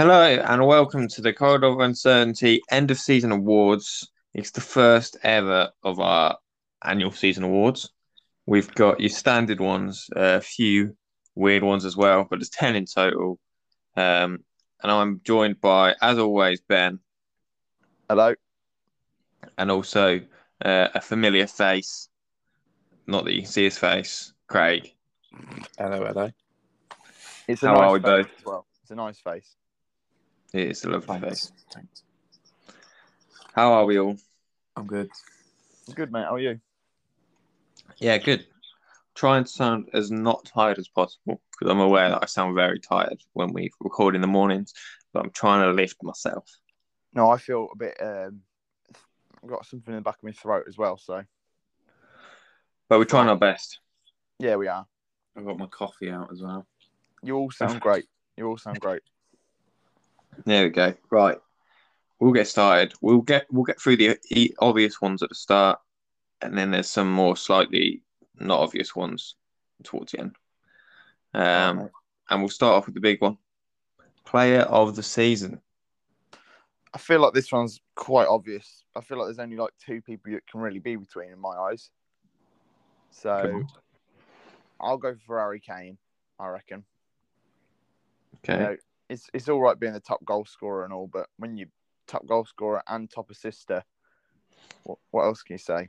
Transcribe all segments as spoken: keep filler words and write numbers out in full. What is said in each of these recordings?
Hello and welcome to the Corridor of Uncertainty End of Season Awards. It's the first ever of our annual season awards. We've got your standard ones, a few weird ones as well, but there's ten in total. Um, and I'm joined by, as always, Ben. Hello. And also uh, a familiar face, not that you can see his face, Craig. Hello, hello. It's a How nice are we both? As well. It's a nice face. It is a lovely Thanks. face. Thanks. How are we all? I'm good. I'm good, mate. How are you? Yeah, good. Try and sound as not tired as possible, because I'm aware that I sound very tired when we record in the mornings, but I'm trying to lift myself. No, I feel a bit... Um, I've got something in the back of my throat as well, so... But we're trying our best. Yeah, we are. I've got my coffee out as well. You all sound great. You all sound great. There we go. Right, we'll get started. We'll get we'll get through the obvious ones at the start, and then there's some more slightly not obvious ones towards the end. Um, and we'll start off with the big one: player of the season. I feel like this one's quite obvious. I feel like there's only like two people you can really be between in my eyes. So I'll go for Harry Kane, I reckon. Okay. You know, It's it's all right being the top goal scorer and all, but when you top goal scorer and top assister, what, what else can you say?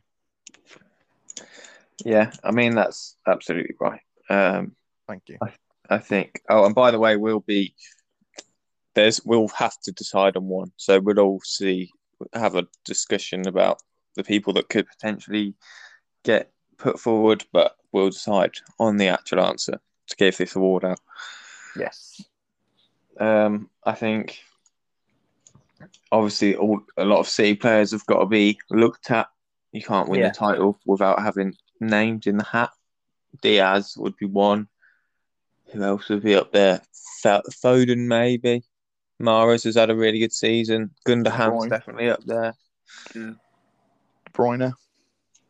Yeah, I mean, that's absolutely right. Um, Thank you. I, I think. Oh, and by the way, we'll be there's we'll have to decide on one, so we'll all see have a discussion about the people that could potentially get put forward, but we'll decide on the actual answer to give this award out. Yes. Um, I think obviously all, a lot of City players have got to be looked at. You can't win yeah. the title without having named in the hat. Diaz would be one. Who else would be up there? Foden maybe. Mahrez has had a really good season. Gundogan's definitely up there. De Bruyne.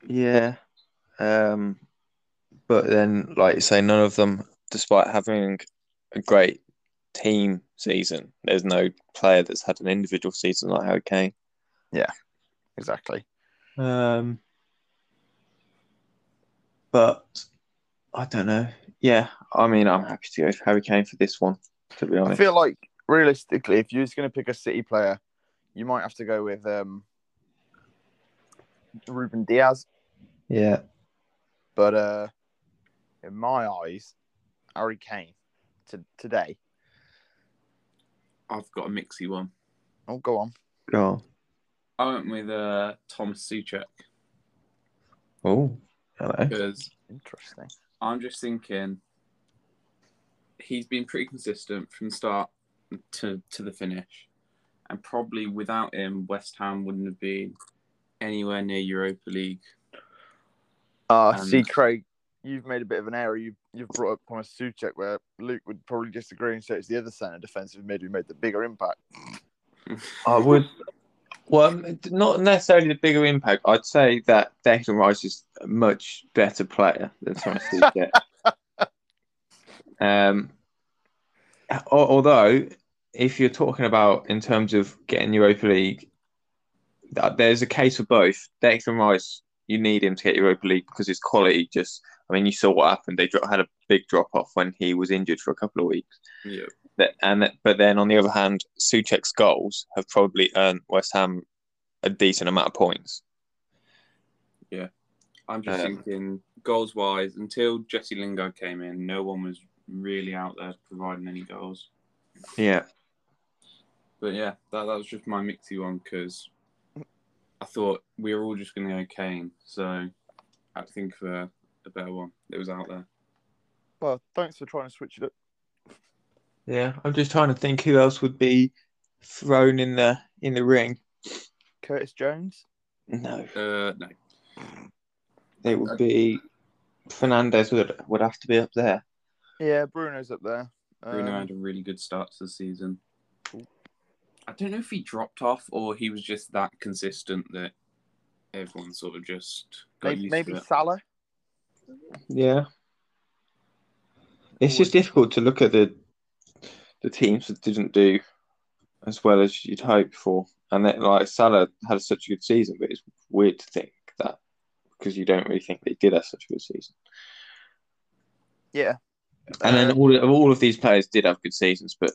Yeah. Um, but then, like you say, none of them, despite having a great team season, there's no player that's had an individual season like Harry Kane. Yeah, exactly. Um, but I don't know. Yeah, I mean, I'm happy to go with Harry Kane for this one, to be honest. I feel like realistically, if you're going to pick a City player, you might have to go with um, Rúben Dias. Yeah. But uh, in my eyes, Harry Kane to today. I've got a mixy one. Oh, go on. Go on. I went with uh, Thomas Souček. Oh, hello. Because interesting. I'm just thinking he's been pretty consistent from start to, to the finish. And probably without him, West Ham wouldn't have been anywhere near Europa League. Uh, and... See, Craig, you've made a bit of an error. You've, you've brought up Thomas Souček, where Luke would probably disagree and say it's the other centre defensive mid who made the bigger impact. I would. Well, not necessarily the bigger impact. I'd say that Declan Rice is a much better player than Thomas Souček. um, although, if you're talking about in terms of getting Europa League, there's a case for both. Declan Rice, you need him to get Europa League because his quality just... I mean, you saw what happened. They had a big drop-off when he was injured for a couple of weeks. Yeah. That, and that, but then, on the other hand, Souček's goals have probably earned West Ham a decent amount of points. Yeah. I'm just um, thinking, goals-wise, until Jesse Lingard came in, no one was really out there providing any goals. Yeah. But, yeah, that, that was just my mixy one because I thought we were all just going to go Kane. So, I think for... Uh, a better one. It was out there. Well, thanks for trying to switch it up. Yeah, I'm just trying to think who else would be thrown in the in the ring. Curtis Jones? No. Uh, no. It would be Fernandez would would have to be up there. Yeah, Bruno's up there. Bruno um, had a really good start to the season. I don't know if he dropped off or he was just that consistent that everyone sort of just got maybe, used maybe to it. Salah. Yeah, it's just difficult to look at the the teams that didn't do as well as you'd hope for. And that, like, Salah had such a good season, but it's weird to think that because you don't really think they did have such a good season. Yeah. And then all of, all of these players did have good seasons, but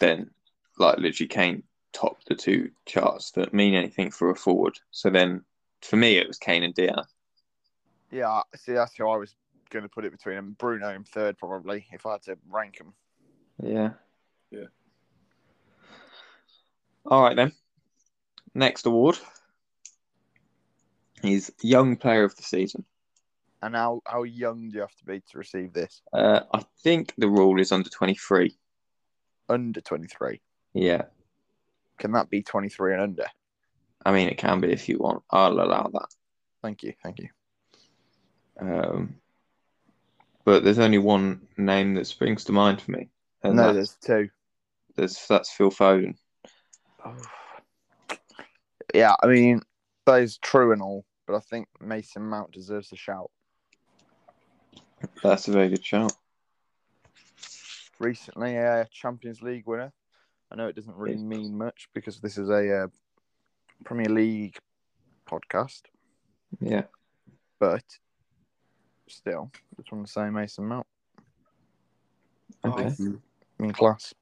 then, like, literally Kane topped the two charts that mean anything for a forward. So then, for me, it was Kane and Diaz. Yeah, see, that's who I was going to put it between them. Bruno in third, probably, if I had to rank them. Yeah. Yeah. All right, then. Next award is Young Player of the Season. And how, how young do you have to be to receive this? Uh, I think the rule is under twenty-three. Under twenty-three? Yeah. Can that be twenty-three and under? I mean, it can be if you want. I'll allow that. Thank you. Thank you. Um, but there's only one name that springs to mind for me. And no, there's two. There's, that's Phil Foden. Oh. Yeah, I mean, that is true and all, but I think Mason Mount deserves the shout. That's a very good shout. Recently, a uh, Champions League winner. I know it doesn't really yeah. mean much because this is a uh, Premier League podcast. Yeah. But still, I just want to say Mason Mount. Okay. Oh, in class.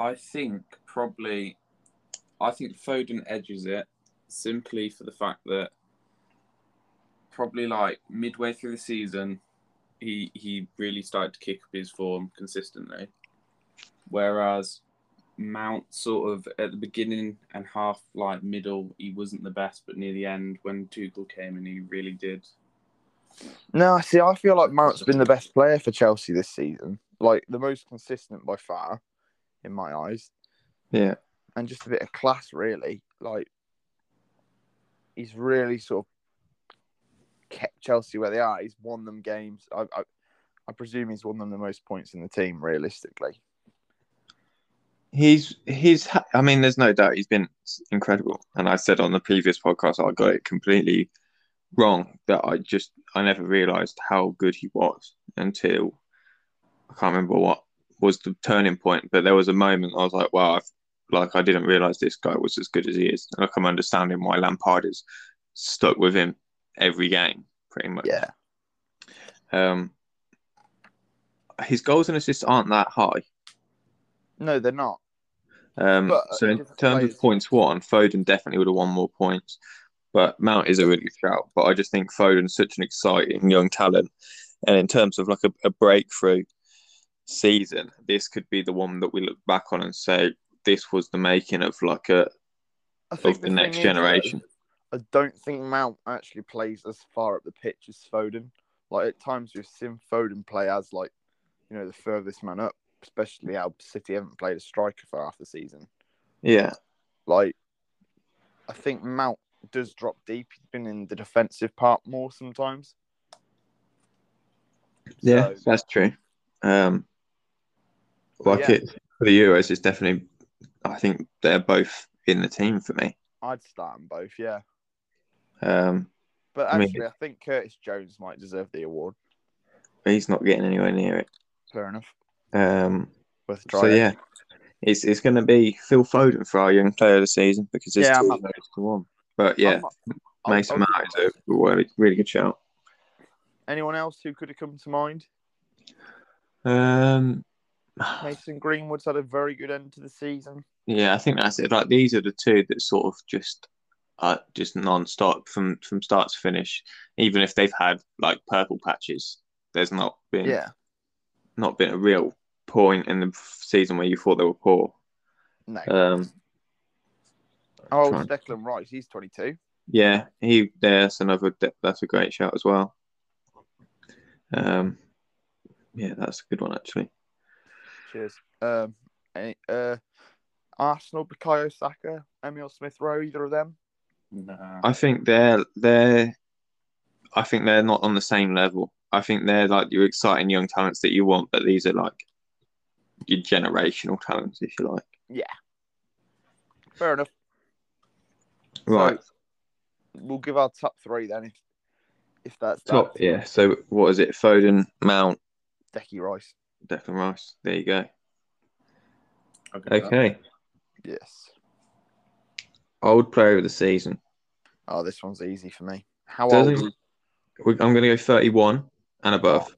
I think probably, I think Foden edges it simply for the fact that probably like midway through the season, he he really started to kick up his form consistently. Whereas Mount sort of at the beginning and half like middle, he wasn't the best, but near the end when Tuchel came in, he really did. No, see, I feel like Mount's been the best player for Chelsea this season. Like the most consistent by far, in my eyes. Yeah. And just a bit of class, really. Like he's really sort of kept Chelsea where they are. He's won them games. I, I, I presume he's won them the most points in the team, realistically. He's, he's. I mean, there's no doubt he's been incredible. And I said on the previous podcast, I got it completely wrong that I just I never realised how good he was until I can't remember what was the turning point. But there was a moment I was like, wow, I've, like I didn't realise this guy was as good as he is. Like I'm understanding why Lampard is stuck with him every game, pretty much. Yeah. Um. His goals and assists aren't that high. No, they're not. Um. But so in terms players. of points won, Foden definitely would have won more points. But Mount is a really good shout. But I just think Foden's such an exciting young talent. And in terms of like a, a breakthrough season, this could be the one that we look back on and say, this was the making of like a I think of the, the next generation. Is, I don't think Mount actually plays as far up the pitch as Foden. Like at times we've seen Foden play as like, you know, the furthest man up, especially how City haven't played a striker for half the season. Yeah. Like I think Mount does drop deep. He's been in the defensive part more sometimes. Yeah, so, that's true. Um, like yeah. it for the Euros, it's definitely. I think they're both in the team for me. I'd start them both, yeah. Um, but actually, I, mean, I think Curtis Jones might deserve the award. He's not getting anywhere near it. Fair enough. Um, Worth trying. So yeah, it's it's going to be Phil Foden for our young player of the season because it's yeah, two to one. But yeah, I'm, Mason Mount is a really, really good shout. Anyone else who could have come to mind? Um, Mason Greenwood's had a very good end to the season. Yeah, I think that's it. Like these are the two that sort of just, uh, just non-stop from from start to finish. Even if they've had like purple patches, there's not been yeah, not been a real point in the season where you thought they were poor. No. Um. How old is Declan Rice? He's twenty-two. Yeah, he. That's another. That's a great shout as well. Um, yeah, that's a good one actually. Cheers. Um, any, uh, Arsenal, Bukayo Saka, Emile Smith-Rowe, either of them? Nah. I think they're they're. I think they're not on the same level. I think they're like your exciting young talents that you want, but these are like your generational talents, if you like. Yeah. Fair enough. Right. So we'll give our top three then, if, if that's top. That. Yeah. So what is it? Foden, Mount, Declan Rice. Declan Rice. There you go. Okay. Yes. Old player of the season. Oh, this one's easy for me. How Doesn't, old? I'm going to go thirty-one and above.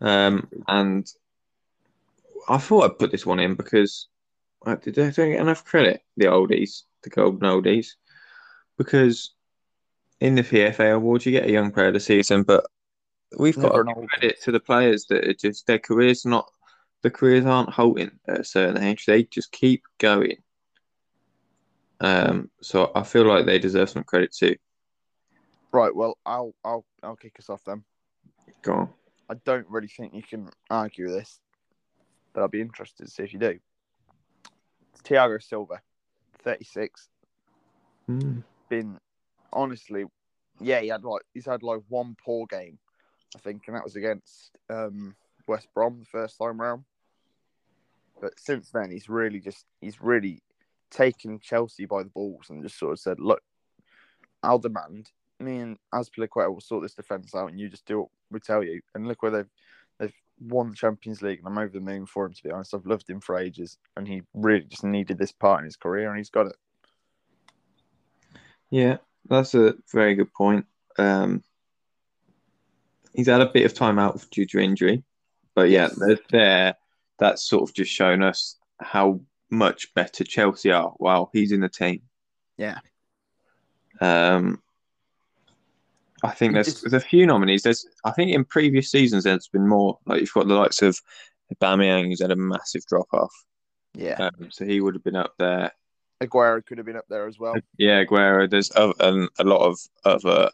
Um, and I thought I'd put this one in because I, did I don't get enough credit, the oldies, the golden oldies, because in the P F A Awards you get a young player of the season, but we've got to give credit to the players that are just their careers not the careers aren't halting at a certain age; they just keep going. Um, so I feel like they deserve some credit too. Right. Well, I'll I'll I'll kick us off then. Go on. I don't really think you can argue this, but I'll be interested to see if you do. It's Thiago Silva, thirty-six. Mm. Been, honestly, yeah, he had like he's had like one poor game, I think, and that was against um, West Brom the first time round. But since then, he's really just he's really taken Chelsea by the balls and just sort of said, "Look, I'll demand. Me and Azpilicueta will sort this defence out, and you just do what we tell you." And look where they've they've won the Champions League, and I'm over the moon for him. To be honest, I've loved him for ages, and he really just needed this part in his career, and he's got it. Yeah, that's a very good point. Um, he's had a bit of time out due to injury, but yeah, they're there. That's sort of just shown us how much better Chelsea are while he's in the team. Yeah. Um. I think there's, there's a few nominees. There's, I think in previous seasons there's been more. Like you've got the likes of Aubameyang, who's had a massive drop off. Yeah. Um, so he would have been up there. Agüero could have been up there as well. Yeah, Agüero. There's a, um, a lot of other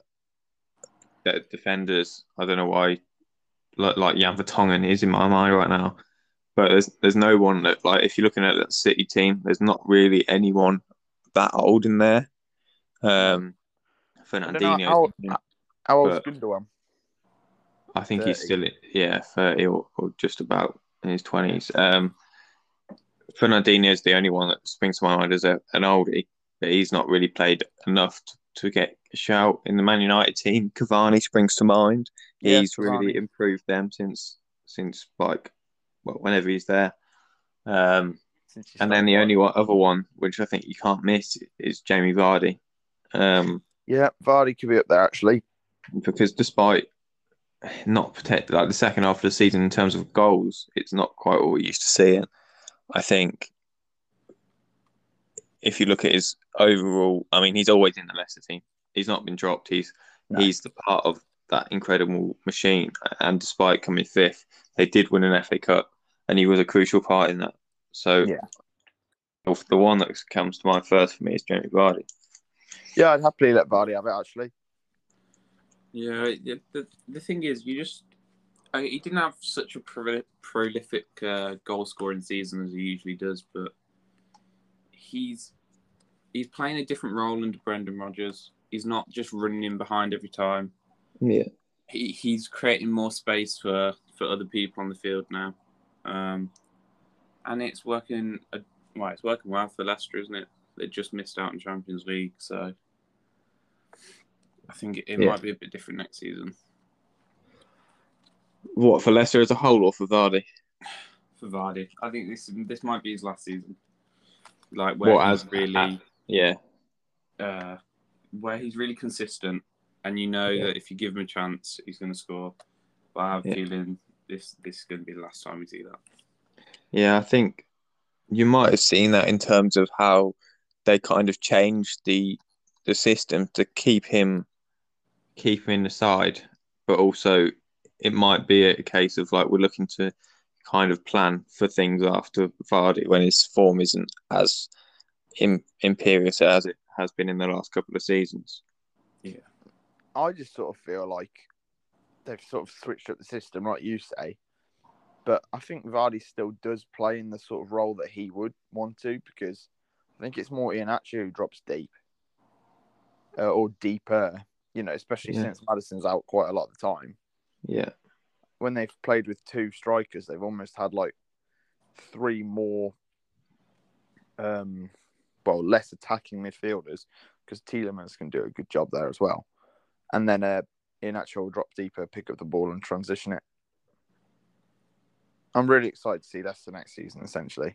uh, defenders. I don't know why, like, like Jan Vertonghen is in my mind right now. But there's there's no one that, like, if you're looking at that City team, there's not really anyone that old in there. Um, Fernandinho. How old's Gundogan? I think thirty. He's still, yeah, thirty or, or just about in his twenties. Um, Fernandinho is the only one that springs to my mind as a, an oldie, but he's not really played enough to, to get a shout in the Man United team. Cavani springs to mind. Yeah, he's Cavani. Really improved them since, since like, well, whenever he's there. Um, since and then the only one, other one, which I think you can't miss, is Jamie Vardy. Um, yeah, Vardy could be up there, actually. Because despite not protect like the second half of the season in terms of goals, it's not quite what we used to see. And I think if you look at his overall, I mean, he's always in the Leicester team. He's not been dropped. He's no. he's the part of that incredible machine. And despite coming fifth, they did win an F A Cup, and he was a crucial part in that. So yeah. The one that comes to mind first for me is Jamie Vardy. Yeah, I'd happily let Vardy have it, actually. Yeah, the the thing is, you just I mean, he didn't have such a pro- prolific uh, goal scoring season as he usually does, but he's he's playing a different role under Brendan Rodgers. He's not just running in behind every time. Yeah, he he's creating more space for, for other people on the field now, um, and it's working. Uh, well, it's working well for Leicester, isn't it? They just missed out in Champions League, so. I think it, it yeah. might be a bit different next season. What, for Leicester as a whole or for Vardy? For Vardy. I think this this might be his last season. Like where what, he's as, really... As, yeah. Uh, where he's really consistent and you know yeah. that if you give him a chance, he's going to score. But I have a yeah. feeling this, this is going to be the last time we see that. Yeah, I think you might have seen that in terms of how they kind of changed the the system to keep him... keep him in the side, but also it might be a case of like we're looking to kind of plan for things after Vardy when his form isn't as im- imperious as it has been in the last couple of seasons. Yeah, I just sort of feel like they've sort of switched up the system, like you say, but I think Vardy still does play in the sort of role that he would want to, because I think it's more Iheanacho who drops deep uh, or deeper. You know, especially yeah. since Maddison's out quite a lot of the time. Yeah. When they've played with two strikers, they've almost had like three more, um, well, less attacking midfielders, because Tielemans can do a good job there as well. And then uh, Iheanacho will drop deeper, pick up the ball and transition it. I'm really excited to see Leicester next season, essentially.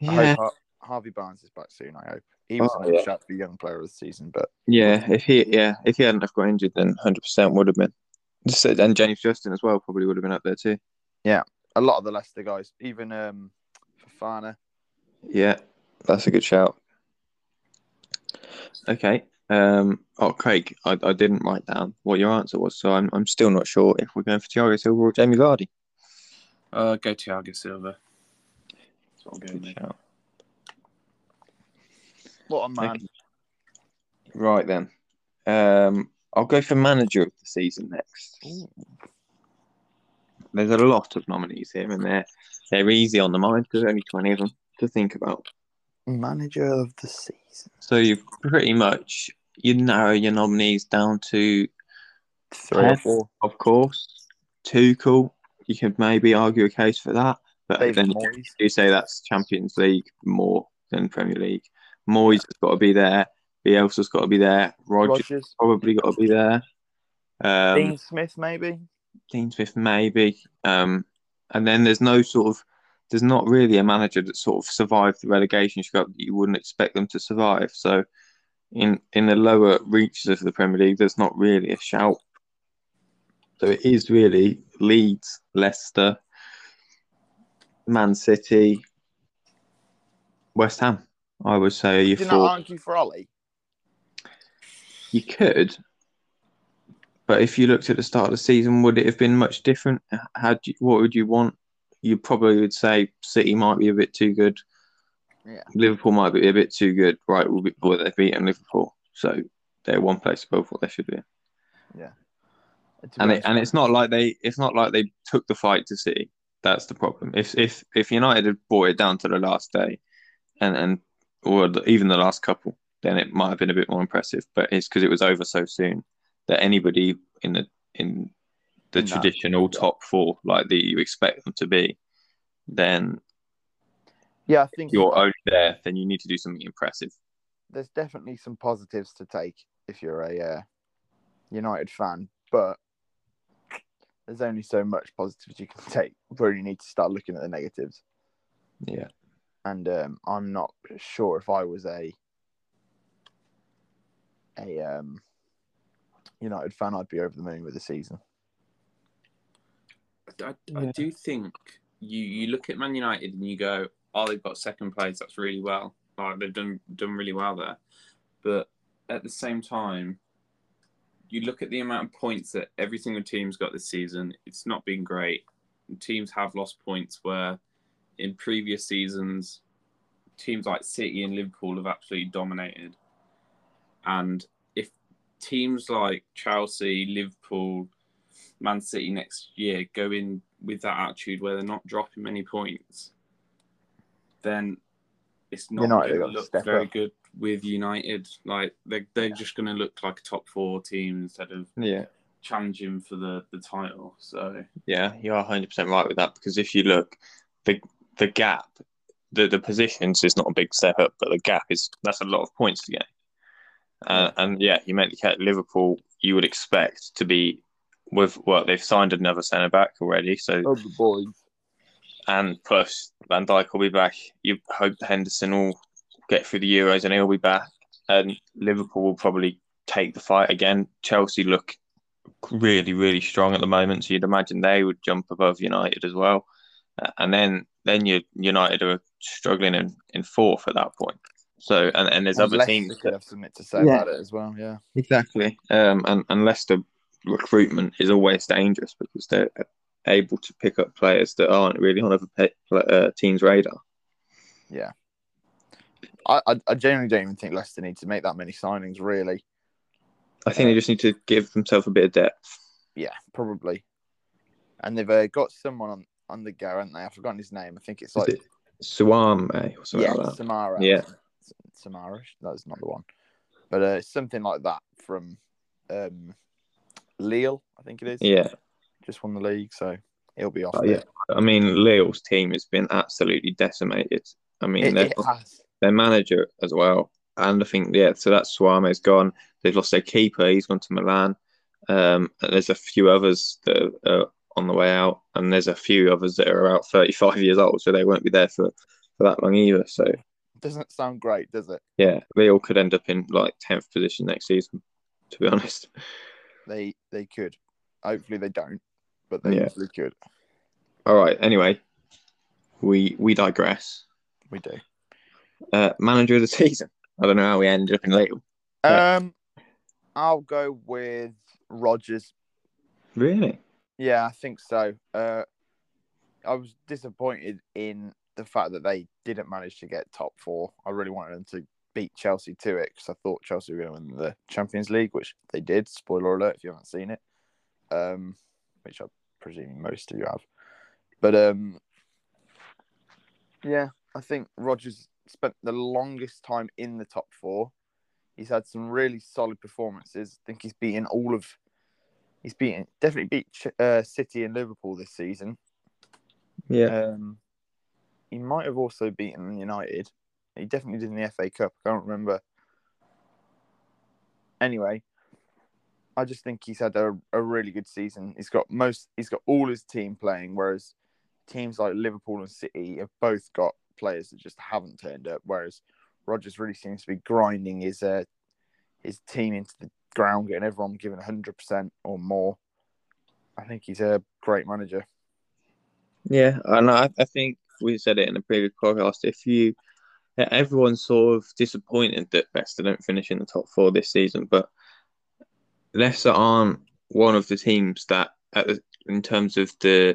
Yeah. I hope Har- Harvey Barnes is back soon, I hope. He was oh, a yeah. shot for young player of the season, but yeah, if he yeah, if he hadn't have got injured, then one hundred percent would have been. And James Justin as well probably would have been up there too. Yeah, a lot of the Leicester guys, even um, Fofana. Yeah, that's a good shout. Okay. Um, oh, Craig, I, I didn't write down what your answer was, so I'm I'm still not sure if we're going for Thiago Silva or Jamie Vardy. Uh, go Thiago Silva. That's what I'm going with. What a man. Okay. Right then. Um, I'll go for manager of the season next. Ooh. There's a lot of nominees here, and they're, they're easy on the mind because there's only twenty of them to think about. Manager of the season. So you've pretty much... You narrow your nominees down to three Pep, or four, of course. Tuchel, you could maybe argue a case for that, but David then Moyes. You say that's Champions League more than Premier League. Moyes has got to be there. Bielsa's got to be there. Rodgers, Rodgers. probably got to be there. Um, Dean Smith, maybe. Dean Smith, maybe. Um, and then there's no sort of, there's not really a manager that sort of survived the relegation struggle that you wouldn't expect them to survive. So. In in the lower reaches of the Premier League, there's not really a shout. So it is really Leeds, Leicester, Man City, West Ham. I would say you. Did you not argue for Ollie? You could, but if you looked at the start of the season, would it have been much different? Had you, what would you want? You probably would say City might be a bit too good. Yeah. Liverpool might be a bit too good, right? We'll be well, they've beaten Liverpool, so they're one place above what they should be. Yeah, and it, and it's not like they it's not like they took the fight to City. That's the problem. If if if United had brought it down to the last day, and and or the, even the last couple, then it might have been a bit more impressive. But it's because it was over so soon that anybody in the in the no. traditional top four, like that you expect them to be, then. Yeah, I think if you're only there, then you need to do something impressive. There's definitely some positives to take if you're a uh, United fan, but there's only so much positives you can take. Where you need to start looking at the negatives. Yeah, and um, I'm not sure if I was a a um, United fan, I'd be over the moon with the season. I, I yeah. do think you you look at Man United and you go. Oh, they've got second place. That's really well. Like they've done done really well there. But at the same time, you look at the amount of points that every single team's got this season. It's not been great. Teams have lost points where, in previous seasons, teams like City and Liverpool have absolutely dominated. And if teams like Chelsea, Liverpool, Man City next year go in with that attitude where they're not dropping many points. Then it's not going to look very up. Good with United. Like they're, they're yeah. just going to look like a top four team instead of yeah. challenging for the, the title. So yeah, you are one hundred percent right with that because if you look, the the gap, the, the positions is not a big step up, but the gap is that's a lot of points to get. Uh, and yeah, you make the cat Liverpool. You would expect to be with what well, they've signed another centre back already. So oh, the boys. And plus, Van Dijk will be back. You hope Henderson will get through the Euros and he'll be back. And Liverpool will probably take the fight again. Chelsea look really, really strong at the moment. So you'd imagine they would jump above United as well. And then then you, United are struggling in, in fourth at that point. So And, and there's and other Leicester teams. Could have something to say yeah. about it as well, yeah. Exactly. Um, and, and Leicester recruitment is always dangerous because they're... able to pick up players that aren't really on other pe- uh, teams' radar. Yeah. I, I, I generally don't even think Leicester need to make that many signings, really. I think um, they just need to give themselves a bit of depth. Yeah, probably. And they've uh, got someone on, on the go, haven't they? I've forgotten his name. I think it's like... It Suame or something yeah, like that. Samara. Yeah, Samara. That's not the one. But uh, something like that from um, Lille, I think it is. Yeah. Just won the league, so he'll be off. Oh, yeah. I mean, Lille's team has been absolutely decimated. I mean, it, it their manager as well. And I think, yeah, so that's Suame's gone. They've lost their keeper. He's gone to Milan. Um, there's a few others that are on the way out, and there's a few others that are about thirty-five years old, so they won't be there for, for that long either. So doesn't sound great, does it? Yeah, they all could end up in like tenth position next season, to be honest. They they could. Hopefully they don't, but they yeah. hopefully could. All right. Anyway, we we digress. We do. Uh, manager of the season. I don't know how we ended up in label. Um, I'll go with Rodgers. Really? Yeah, I think so. Uh, I was disappointed in the fact that they didn't manage to get top four. I really wanted them to beat Chelsea to it because I thought Chelsea were going to win the Champions League, which they did. Spoiler alert if you haven't seen it, um, which I presume most of you have. But um, yeah, I think Rodgers spent the longest time in the top four. He's had some really solid performances. I think he's beaten all of... He's beaten, definitely beat uh, City and Liverpool this season. Yeah. Um, he might have also beaten United. He definitely did in the F A Cup. I can't remember. Anyway, I just think he's had a, a really good season. He's got most. He's got all his team playing, whereas teams like Liverpool and City have both got players that just haven't turned up. Whereas Rodgers really seems to be grinding his uh, his team into the ground, getting everyone giving one hundred percent or more. I think he's a great manager. Yeah, and I, I think we said it in a previous podcast. If you, everyone's sort of disappointed that Leicester don't finish in the top four this season, but Leicester aren't one of the teams that, at the, in terms of the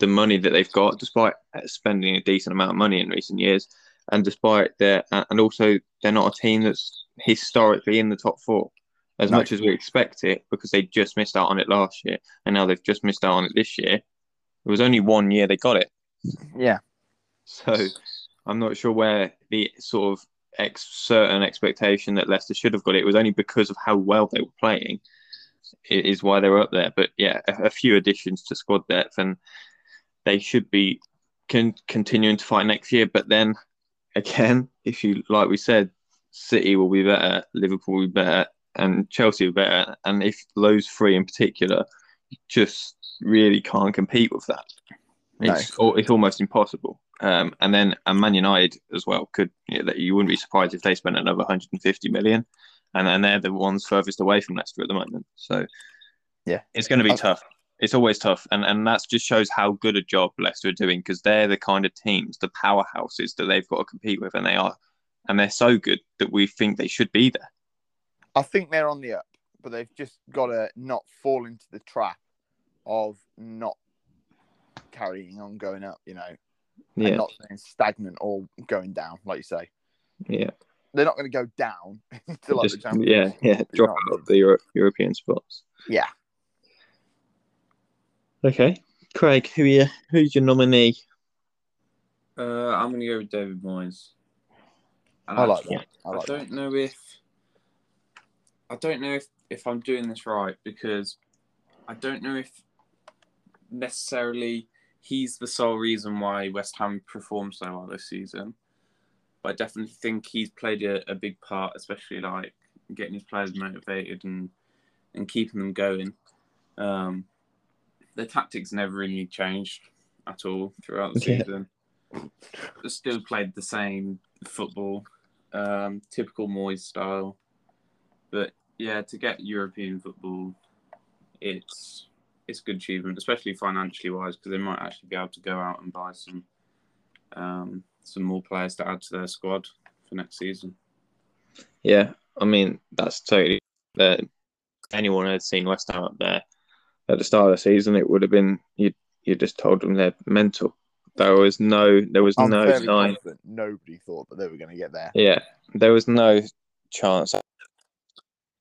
the money that they've got, despite spending a decent amount of money in recent years, and despite their, and also they're not a team that's historically in the top four. As no. much as we expect it, because they just missed out on it last year, and now they've just missed out on it this year. It was only one year they got it. Yeah. So I'm not sure where the sort of ex- certain expectation that Leicester should have got it. It was only because of how well they were playing is why they were up there. But yeah, a, a few additions to squad depth, and they should be con- continuing to fight next year. But then again, if you like we said, City will be better, Liverpool will be better, and Chelsea are better, and if those three in particular, you just really can't compete with that. It's no. it's almost impossible. Um, and then and Man United as well could you know, that you wouldn't be surprised if they spent another one hundred fifty million, and and they're the ones furthest away from Leicester at the moment. So yeah, it's going to be I- tough. It's always tough, and and that just shows how good a job Leicester are doing, because they're the kind of teams, the powerhouses that they've got to compete with, and they are, and they're so good that we think they should be there. I think they're on the up, but they've just got to not fall into the trap of not carrying on going up, you know, yeah. and not being stagnant or going down, like you say. Yeah. They're not going to go down to like just, the Champions League. Yeah, yeah, drop out of the Euro- European spots. Yeah. Okay. Craig, who are you, who's your nominee? Uh, I'm going to go with David Moyes. And I like I, that. I, like I don't that. know if... I don't know if, if I'm doing this right, because I don't know if necessarily he's the sole reason why West Ham performed so well this season. But I definitely think he's played a, a big part, especially like getting his players motivated and, and keeping them going. Um, their tactics never really changed at all throughout the yeah. season. They still played the same football, um, typical Moyes style. But yeah, to get European football, it's it's a good achievement, especially financially wise, because they might actually be able to go out and buy some um, some more players to add to their squad for next season. Yeah, I mean that's totally. Uh, anyone who had seen West Ham up there at the start of the season, it would have been you. You just told them they're mental. There was no, there was I'm no sign. Nobody thought that they were going to get there. Yeah, there was no chance.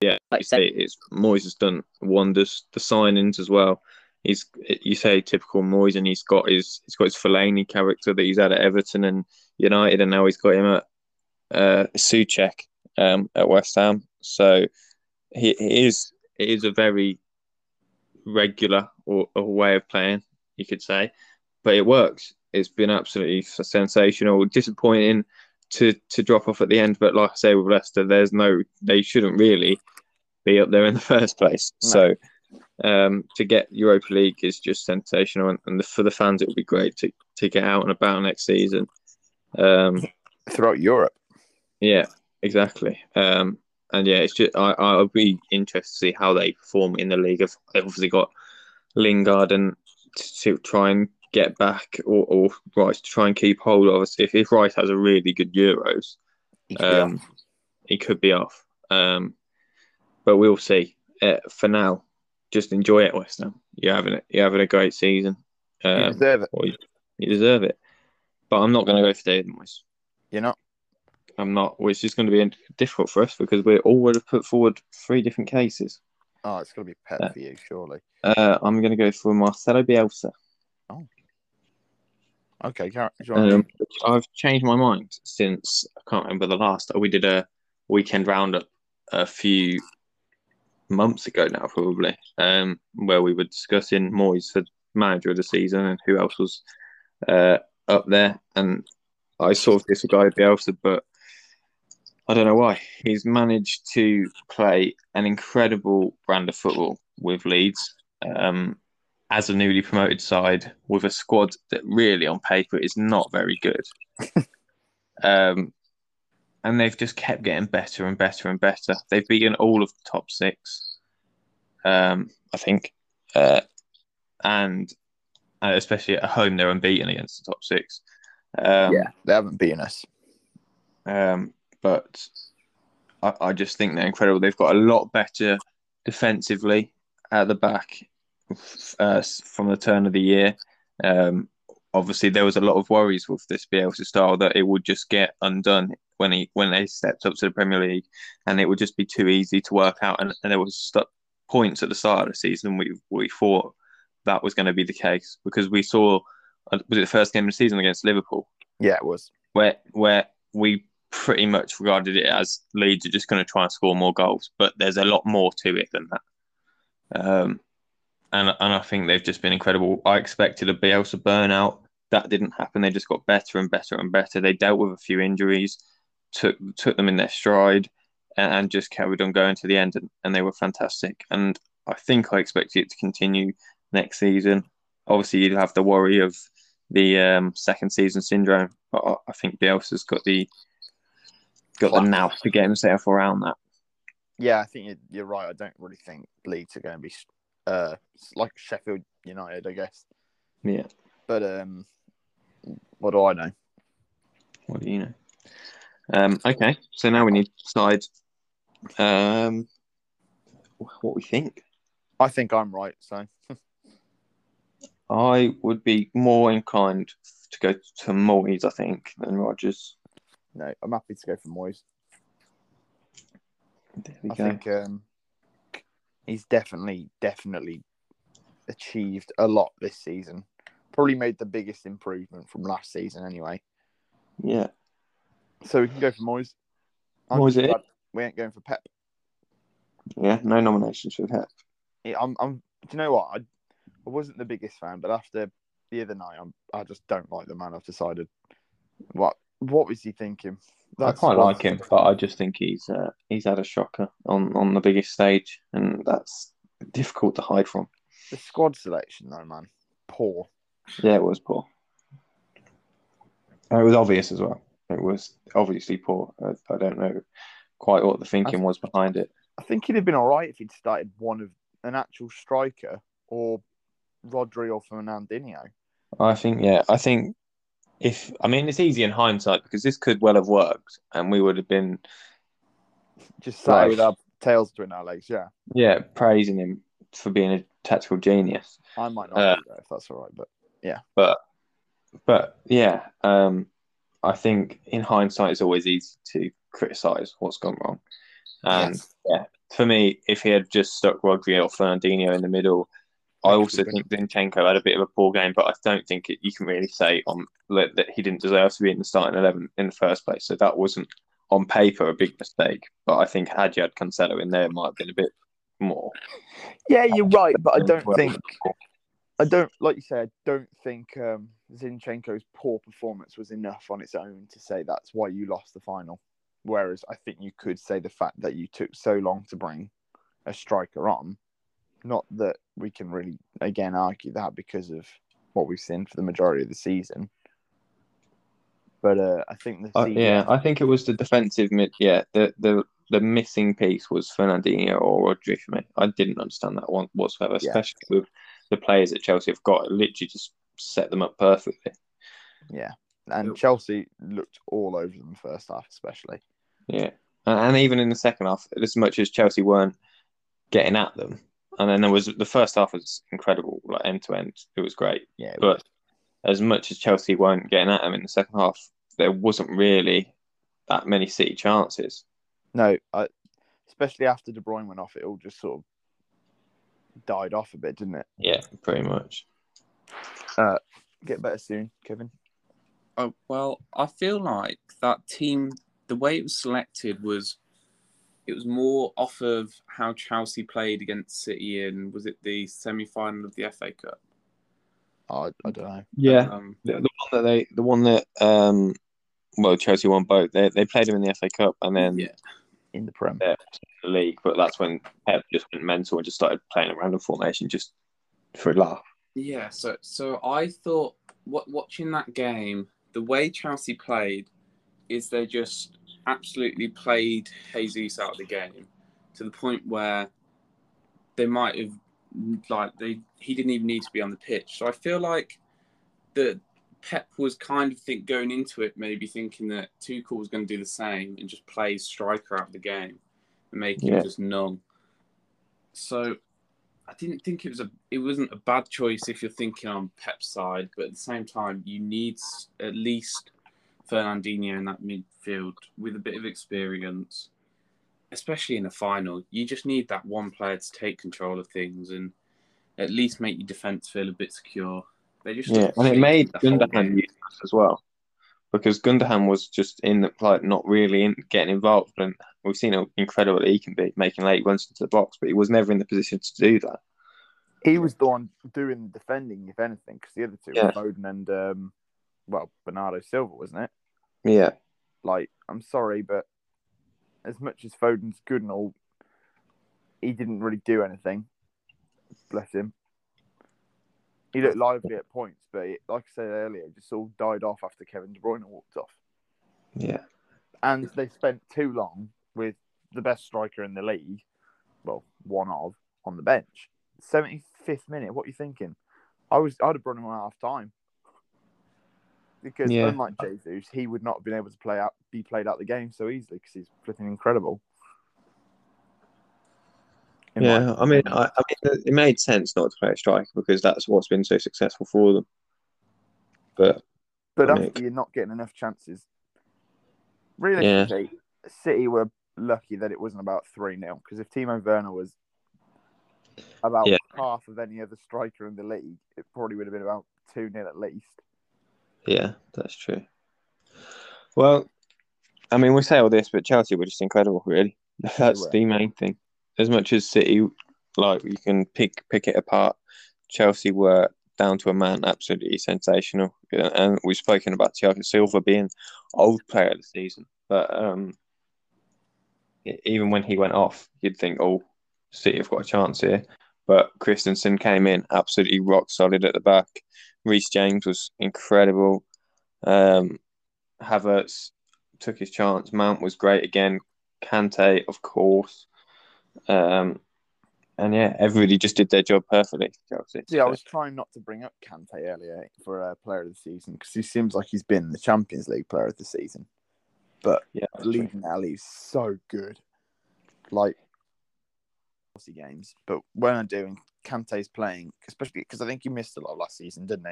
Yeah, like you say, it's Moyes has done wonders. The signings as well. He's you say typical Moyes, and he's got his he's got his Fellaini character that he's had at Everton and United, and now he's got him at uh, Souček um, at West Ham. So he, he is it is a very regular or, or way of playing, you could say, but it works. It's been absolutely sensational. Disappointing to to drop off at the end, but like I say with Leicester, there's no they shouldn't really be up there in the first place. No. So um, to get Europa League is just sensational, and, and the, for the fans it would be great to, to get out and about next season. um, throughout Europe. Yeah, exactly. Um, and yeah, it's just I I'll be interested to see how they perform in the league. If they've obviously got Lingard and to try and get back, or, or Rice to try and keep hold of us. If, if Rice has a really good Euros, um, yeah. he could be off. Um, but we'll see. Uh, for now, just enjoy it, West Ham. You're having it. You're having a great season. Um, you deserve it. You, you deserve it. But I'm not going to go for David Moyes. You're not. I'm not. Which is going to be difficult for us because we all would have put forward three different cases. Oh, it's going to be Pep uh, for you, surely. Uh, I'm going to go for Marcelo Bielsa. Oh. Okay, Gareth. Um, I've changed my mind since I can't remember the last. We did a weekend roundup a few months ago now, probably, um, where we were discussing Moyes for manager of the season and who else was uh, up there. And I sort of disregarded Bielsa, but I don't know why. He's managed to play an incredible brand of football with Leeds um, as a newly promoted side with a squad that really on paper is not very good. um, and they've just kept getting better and better and better. They've beaten all of the top six, um, I think. Uh, and, and especially at home, they're unbeaten against the top six. Um, yeah, they haven't beaten us. Um, but I, I just think they're incredible. They've got a lot better defensively at the back uh, from the turn of the year. Um, obviously, there was a lot of worries with this Bielsa style that it would just get undone when he when they stepped up to the Premier League, and it would just be too easy to work out. And, and there was stuck points at the start of the season we we thought that was going to be the case because we saw. Was it the first game of the season against Liverpool? Yeah, it was. Where where we pretty much regarded it as Leeds are just going to try and score more goals, but there's a lot more to it than that. Um, and and I think they've just been incredible. I expected a Bielsa burnout. That didn't happen. They just got better and better and better. They dealt with a few injuries, took took them in their stride, and, and just carried on going to the end. And, and they were fantastic. And I think I expect it to continue next season. Obviously, you'd have the worry of the um, second season syndrome, but I think Bielsa's got the got the now to get himself around that. Yeah, I think you're right. I don't really think Leeds are going to be uh, like Sheffield United, I guess. Yeah, but um, what do I know? What do you know? Um, okay, so now we need to decide um, what we think. I think I'm right, so. I would be more inclined to go to Moyes, I think, than Rodgers. No, I'm happy to go for Moyes. There we I go. think um, he's definitely, definitely achieved a lot this season. Probably made the biggest improvement from last season anyway. Yeah. So we can go for Moyes. I'm Moyes it? We ain't going for Pep. Yeah, no nominations for Pep. Yeah, I'm, I'm, do you know what? I... I wasn't the biggest fan, but after the other night, I'm, I just don't like the man. I've decided. What What was he thinking? That's I quite like him, but I just think he's uh, he's had a shocker on, on the biggest stage, and that's difficult to hide from. The squad selection, though, man. Poor. Yeah, it was poor. And it was obvious as well. It was obviously poor. I, I don't know quite what the thinking th- was behind it. I think he'd have been all right if he'd started one of an actual striker or Rodri or Fernandinho. I think, yeah. I think if, I mean, it's easy in hindsight because this could well have worked and we would have been just sat like, with our tails between our legs, yeah. Yeah, praising him for being a tactical genius. I might not uh, do that if that's all right, but yeah. But, but yeah, um, I think in hindsight it's always easy to criticise what's gone wrong. And yes. yeah, for me, if he had just stuck Rodri or Fernandinho in the middle, I also think Zinchenko had a bit of a poor game, but I don't think it, you can really say on that, that he didn't deserve to be in the starting eleven in the first place. So that wasn't, on paper, a big mistake. But I think had you had Cancelo in there, it might have been a bit more. Yeah, you're right, but I don't think... I don't, like you say, I don't think um, Zinchenko's poor performance was enough on its own to say that's why you lost the final. Whereas I think you could say the fact that you took so long to bring a striker on. Not that we can really, again, argue that because of what we've seen for the majority of the season. But uh, I think the uh, yeah, I think it was the defensive mid. Yeah, the the the missing piece was Fernandinho or Rodri for me. I didn't understand that one whatsoever, yeah. especially with the players that Chelsea have got. It literally just set them up perfectly. Yeah, and Chelsea looked all over them first half, especially. Yeah, and even in the second half, as much as Chelsea weren't getting at them, and then there was the first half was incredible, like end to end, it was great. Yeah, but. Was. As much as Chelsea weren't getting at them in the second half, there wasn't really that many City chances. No, I, especially after De Bruyne went off, it all just sort of died off a bit, didn't it? Yeah, pretty much. Uh, get better soon, Kevin. Oh, well, I feel like that team, the way it was selected was, it was more off of how Chelsea played against City in, was it the semi-final of the F A Cup? I, I don't know. Yeah, um, the, the one that they, the one that, um, well, Chelsea won both. They they played them in the F A Cup and then yeah. in the Prem League. But that's when Pep just went mental and just started playing a random formation just for a laugh. Yeah. So so I thought, what watching that game, the way Chelsea played, is they just absolutely played Jesus out of the game to the point where they might have. Like they, he didn't even need to be on the pitch. So I feel like the Pep was kind of think going into it, maybe thinking that Tuchel was going to do the same and just play striker out of the game and make him yeah. just numb. So I didn't think it was a, it wasn't a bad choice if you're thinking on Pep's side, but at the same time, you need at least Fernandinho in that midfield with a bit of experience. Especially in the final, you just need that one player to take control of things and at least make your defence feel a bit secure. They just yeah, and it made Gundogan useless as well, because Gundogan was just in the, like not really in, getting involved, and we've seen how incredible that he can be making late runs into the box, but he was never in the position to do that. He was the one doing the defending, if anything, because the other two yeah. were Foden and um, well, Bernardo Silva, wasn't it? Yeah, like I'm sorry, but. As much as Foden's good and all, he didn't really do anything. Bless him. He looked lively at points, but it, like I said earlier, it just all died off after Kevin De Bruyne walked off. Yeah. And they spent too long with the best striker in the league, well, one of, on the bench. seventy-fifth minute, what are you thinking? I was, I'd have brought him on half time. Because yeah. unlike Jesus, he would not have been able to play out, be played out the game so easily because he's flipping incredible. In yeah, I mean, I, I mean, it made sense not to play a striker because that's what's been so successful for them. But but I mean, after you're not getting enough chances, realistically, yeah. City were lucky that it wasn't about three nil because if Timo Werner was about yeah. half of any other striker in the league, it probably would have been about two nil at least. Yeah, that's true. Well, I mean, we say all this, but Chelsea were just incredible, really. That's the main thing. As much as City, like, you can pick pick it apart, Chelsea were down to a man, absolutely sensational. And we've spoken about Thiago Silva being old player of the season. But um, even when he went off, you'd think, oh, City have got a chance here. But Christensen came in absolutely rock solid at the back. Reece James was incredible. Um, Havertz took his chance. Mount was great again. Kanté, of course. Um, and yeah, everybody just did their job perfectly. Chelsea. Yeah, I was trying not to bring up Kanté earlier for a player of the season because he seems like he's been the Champions League player of the season. But yeah, leaving Ali is so good. Like, games, but when I'm doing Kanté's playing, especially because I think he missed a lot last season, didn't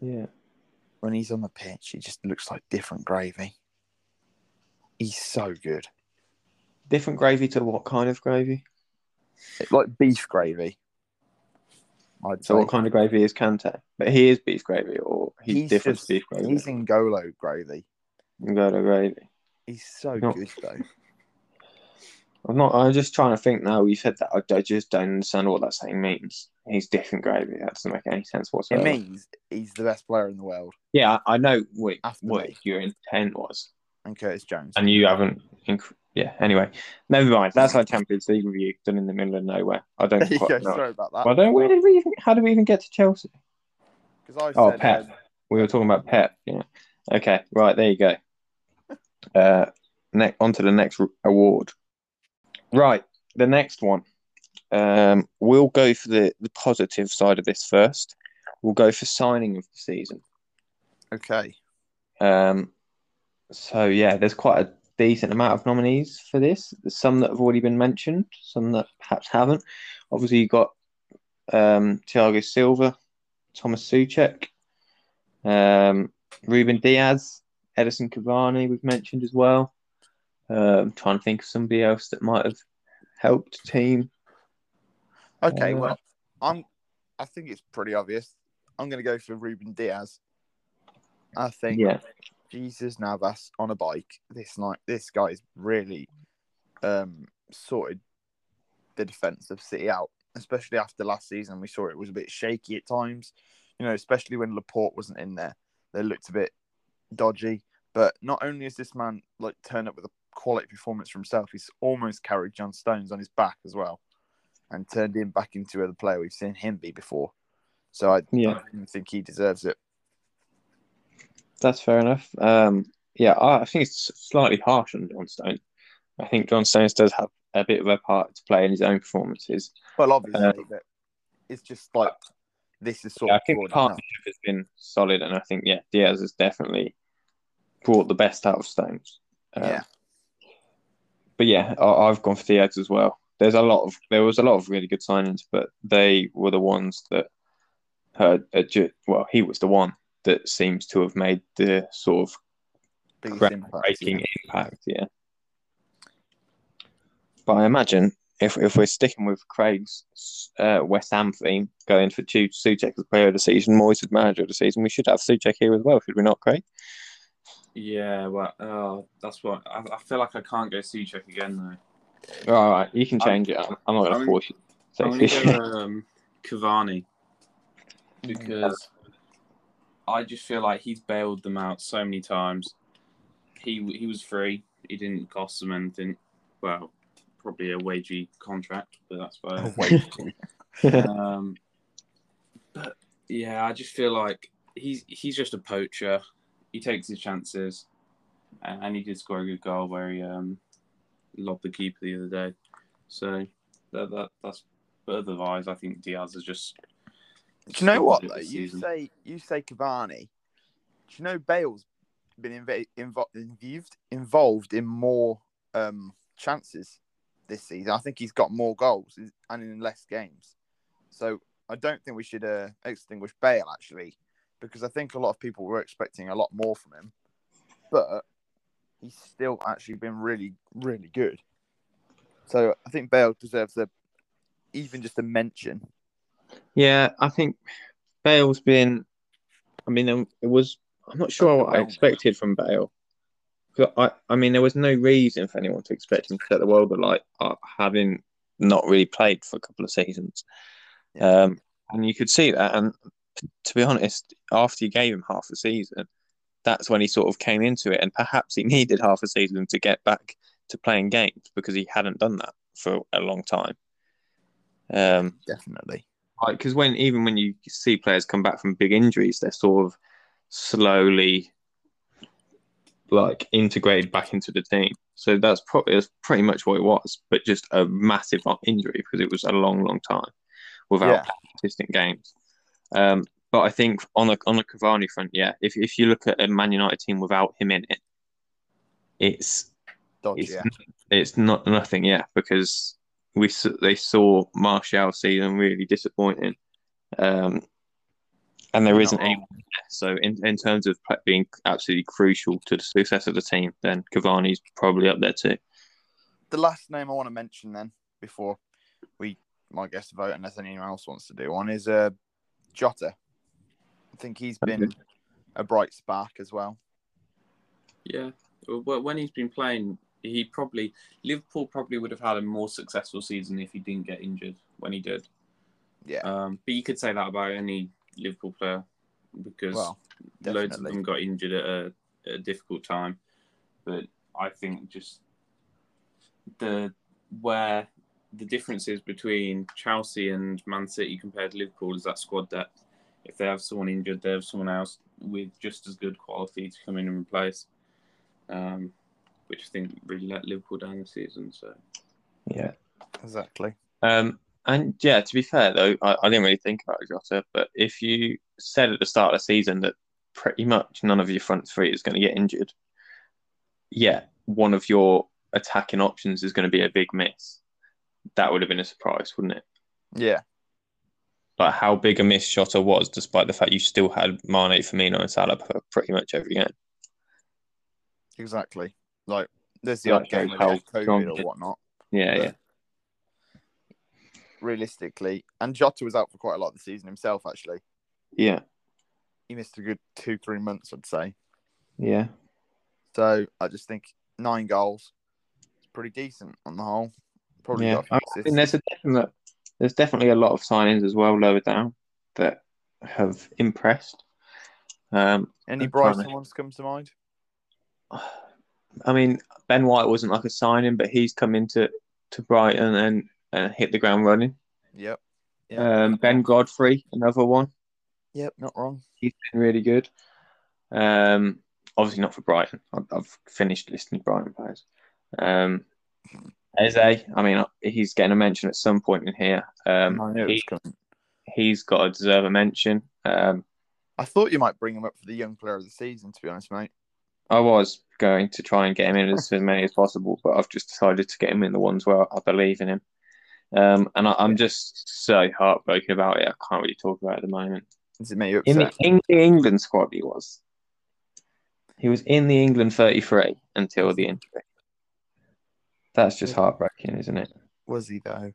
he? Yeah. When he's on the pitch, he just looks like different gravy. He's so good. Different gravy to what kind of gravy? It's like beef gravy. I'd so say. What kind of gravy is Kanté? But he is beef gravy, or he's, he's different just, to beef gravy. He's N'Golo gravy. N'Golo gravy. He's so Not... good though. I'm not. I'm just trying to think now. You said that. I, I just don't understand what that saying means. He's different gravy. That doesn't make any sense whatsoever. It means he's the best player in the world. Yeah, I, I know what, what your intent was. And Curtis Jones. And you haven't. Inc- yeah. Anyway, never mind. That's our Champions League review done in the middle of nowhere. I don't. There you quite go, know. Sorry about that. Well, I don't. Where did we even? How did we even get to Chelsea? Because I. Said, oh, Pep. Um, we were talking about Pep. Yeah. Okay, right, there you go. Uh, ne- on to the next award. Right, the next one. Um, we'll go for the, the positive side of this first. We'll go for signing of the season. Okay. Um. So, yeah, there's quite a decent amount of nominees for this. There's some that have already been mentioned, some that perhaps haven't. Obviously, you've got um, Thiago Silva, Thomas Souček, um, Rúben Dias, Edinson Cavani we've mentioned as well. Uh, I'm trying to think of somebody else that might have helped the team. Okay, uh, well, I'm. I think it's pretty obvious. I'm going to go for Rúben Dias. I think yeah. Jesus Navas on a bike this night. This guy's really um, sorted the defence of City out, especially after last season. We saw it was a bit shaky at times, you know, especially when Laporte wasn't in there. They looked a bit dodgy. But not only has this man like turned up with a quality performance for himself, he's almost carried John Stones on his back as well, and turned him back into the player we've seen him be before. So I yeah. don't think he deserves it. That's fair enough. Um, yeah, I, I think it's slightly harsh on John Stones. I think John Stones does have a bit of a part to play in his own performances. Well, obviously, um, but it's just like this is sort yeah, of. I think the partnership has been solid, and I think yeah, Dias has definitely brought the best out of Stones. Um, yeah. But yeah, I, I've gone for Dias as well. There's a lot of there was a lot of really good signings, but they were the ones that, uh, adju- well, he was the one that seems to have made the sort of breaking impact. Yeah, but I imagine if if we're sticking with Craig's uh, West Ham theme, going for Souček as player of the season, Moyes as manager of the season, we should have Souček here as well, should we not, Craig? Yeah, well, oh, that's what I, I feel like I can't go Souček again though. All right, you can change I'm, it. I'm, I'm not going to force you. So I'm going to go um, Cavani because I just feel like he's bailed them out so many times. He he was free. He didn't cost them anything. Well, probably a wagey contract, but that's fine. um, but yeah, I just feel like he's he's just a poacher. He takes his chances, and, and he did score a good goal where he. Um, Lobbed the keeper the other day, so that that that's. But otherwise, I think Dias is just. Do you know what? Though? You say you say Cavani. Do you know Bale's been inv- inv- involved involved in more um, chances this season? I think he's got more goals and in less games. So I don't think we should uh, extinguish Bale actually, because I think a lot of people were expecting a lot more from him, but. He's still actually been really, really good. So I think Bale deserves a, even just a mention. Yeah, I think Bale's been. I mean, it was. I'm not sure what I expected from Bale. I, I mean, there was no reason for anyone to expect him to set the world alight, having not really played for a couple of seasons. Yeah. Um, and you could see that. And to be honest, after you gave him half a season. That's when he sort of came into it, and perhaps he needed half a season to get back to playing games because he hadn't done that for a long time. Um, Definitely, because when even when you see players come back from big injuries, they're sort of slowly like integrated back into the team. So that's probably that's pretty much what it was, but just a massive injury because it was a long, long time without yeah. consistent games. Um, But I think on the on the Cavani front, yeah, if if you look at a Man United team without him in it, it's dodgy. It's, yeah. it's not nothing, yeah, because we they saw Martial's season really disappointing, um, and there isn't anyone there. So in, in terms of being absolutely crucial to the success of the team, then Cavani's probably up there too. The last name I want to mention then before we might guess vote, unless anyone else wants to do one, is uh, Jota. I think he's been a bright spark as well. Yeah. Well, when he's been playing, he probably... Liverpool probably would have had a more successful season if he didn't get injured when he did. Yeah. Um, but you could say that about any Liverpool player because well, loads of them got injured at a, at a difficult time. But I think just the where the difference is between Chelsea and Man City compared to Liverpool is that squad depth. If they have someone injured, they have someone else with just as good quality to come in and replace, um, which I think really let Liverpool down the season. So, yeah, exactly. Um, and yeah, to be fair though, I, I didn't really think about Jota, but if you said at the start of the season that pretty much none of your front three is going to get injured, yeah, one of your attacking options is going to be a big miss. That would have been a surprise, wouldn't it? Yeah. Like how big a miss Jota was, despite the fact you still had Mane, Firmino and Salah for pretty much every game. Exactly. Like, there's the odd game like COVID or whatnot. Yeah, yeah. Realistically, and Jota was out for quite a lot of the season himself, actually. Yeah. He missed a good two, three months, I'd say. Yeah. So, I just think nine goals is pretty decent on the whole. Probably yeah. I mean, there's a definite... There's definitely a lot of signings as well lower down that have impressed. Um, Any Brighton ones come to mind? I mean, Ben White wasn't like a signing, but he's come into to Brighton and, and hit the ground running. Yep. yep. Um, Ben Godfrey, another one. Yep, not wrong. He's been really good. Um, obviously not for Brighton. I've, I've finished listening to Brighton players. Um Eze, I mean, he's getting a mention at some point in here. Um, he, he's got to deserve a mention. Um, I thought you might bring him up for the young player of the season, to be honest, mate. I was going to try and get him in as many as possible, but I've just decided to get him in the ones where I believe in him. Um, and I, I'm just so heartbroken about it. I can't really talk about it at the moment. Does it make you upset? In the England squad, he was. He was in the England thirty-three until the injury. That's just heartbreaking, isn't it? Was he though?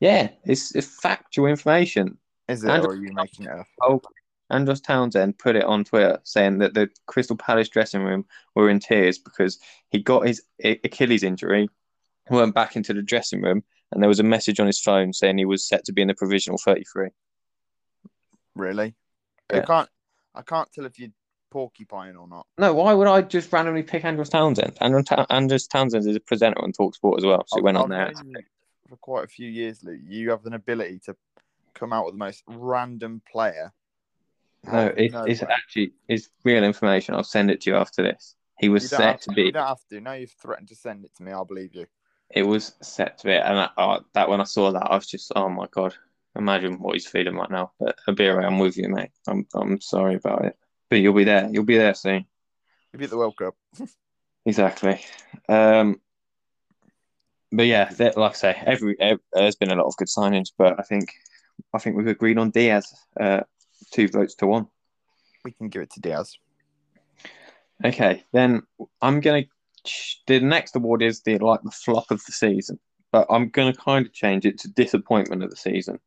Yeah, it's, it's factual information. Is it? Andros, or are you making it up? Andros Townsend put it on Twitter saying that the Crystal Palace dressing room were in tears because he got his Achilles injury, went back into the dressing room, and there was a message on his phone saying he was set to be in the provisional thirty-three. Really? Yeah. I can't. I can't tell if you. Porcupine or not? No, why would I just randomly pick Andros Townsend? Andros Townsend is a presenter on TalkSport as well, so he went on there. For quite a few years, Luke, you have an ability to come out with the most random player. No, it, no it's player. actually it's real information. I'll send it to you after this. He was set to, to be. You don't have to. Now you've threatened to send it to me. I'll believe you. It was set to be, and I, I, that when I saw that, I was just, oh my god! Imagine what he's feeling right now. But Abira, I'm with you, mate. I'm I'm sorry about it. But you'll be there. You'll be there soon. You'll be at the World Cup. Exactly. Um, but yeah, like I say, every, every there's been a lot of good signings. But I think, I think we've agreed on Diaz, uh, two votes to one. We can give it to Diaz. Okay, then I'm gonna. The next award is the like the flop of the season, but I'm gonna kind of change it to disappointment of the season.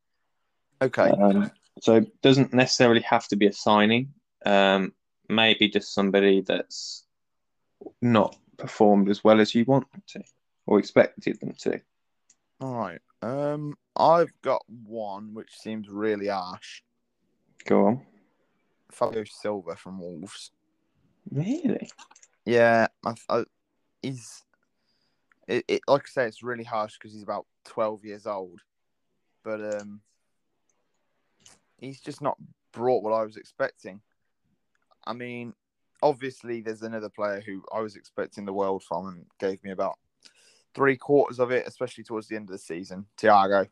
Okay. Um, so it doesn't necessarily have to be a signing. Um, maybe just somebody that's not performed as well as you want them to or expected them to. All right. Um, I've got one which seems really harsh. Go on. Fabio Silva from Wolves. Really? Yeah. I, I, he's it, it. Like I say, it's really harsh because he's about twelve years old, but um, he's just not brought what I was expecting. I mean, obviously, there's another player who I was expecting the world from and gave me about three quarters of it, especially towards the end of the season, Thiago.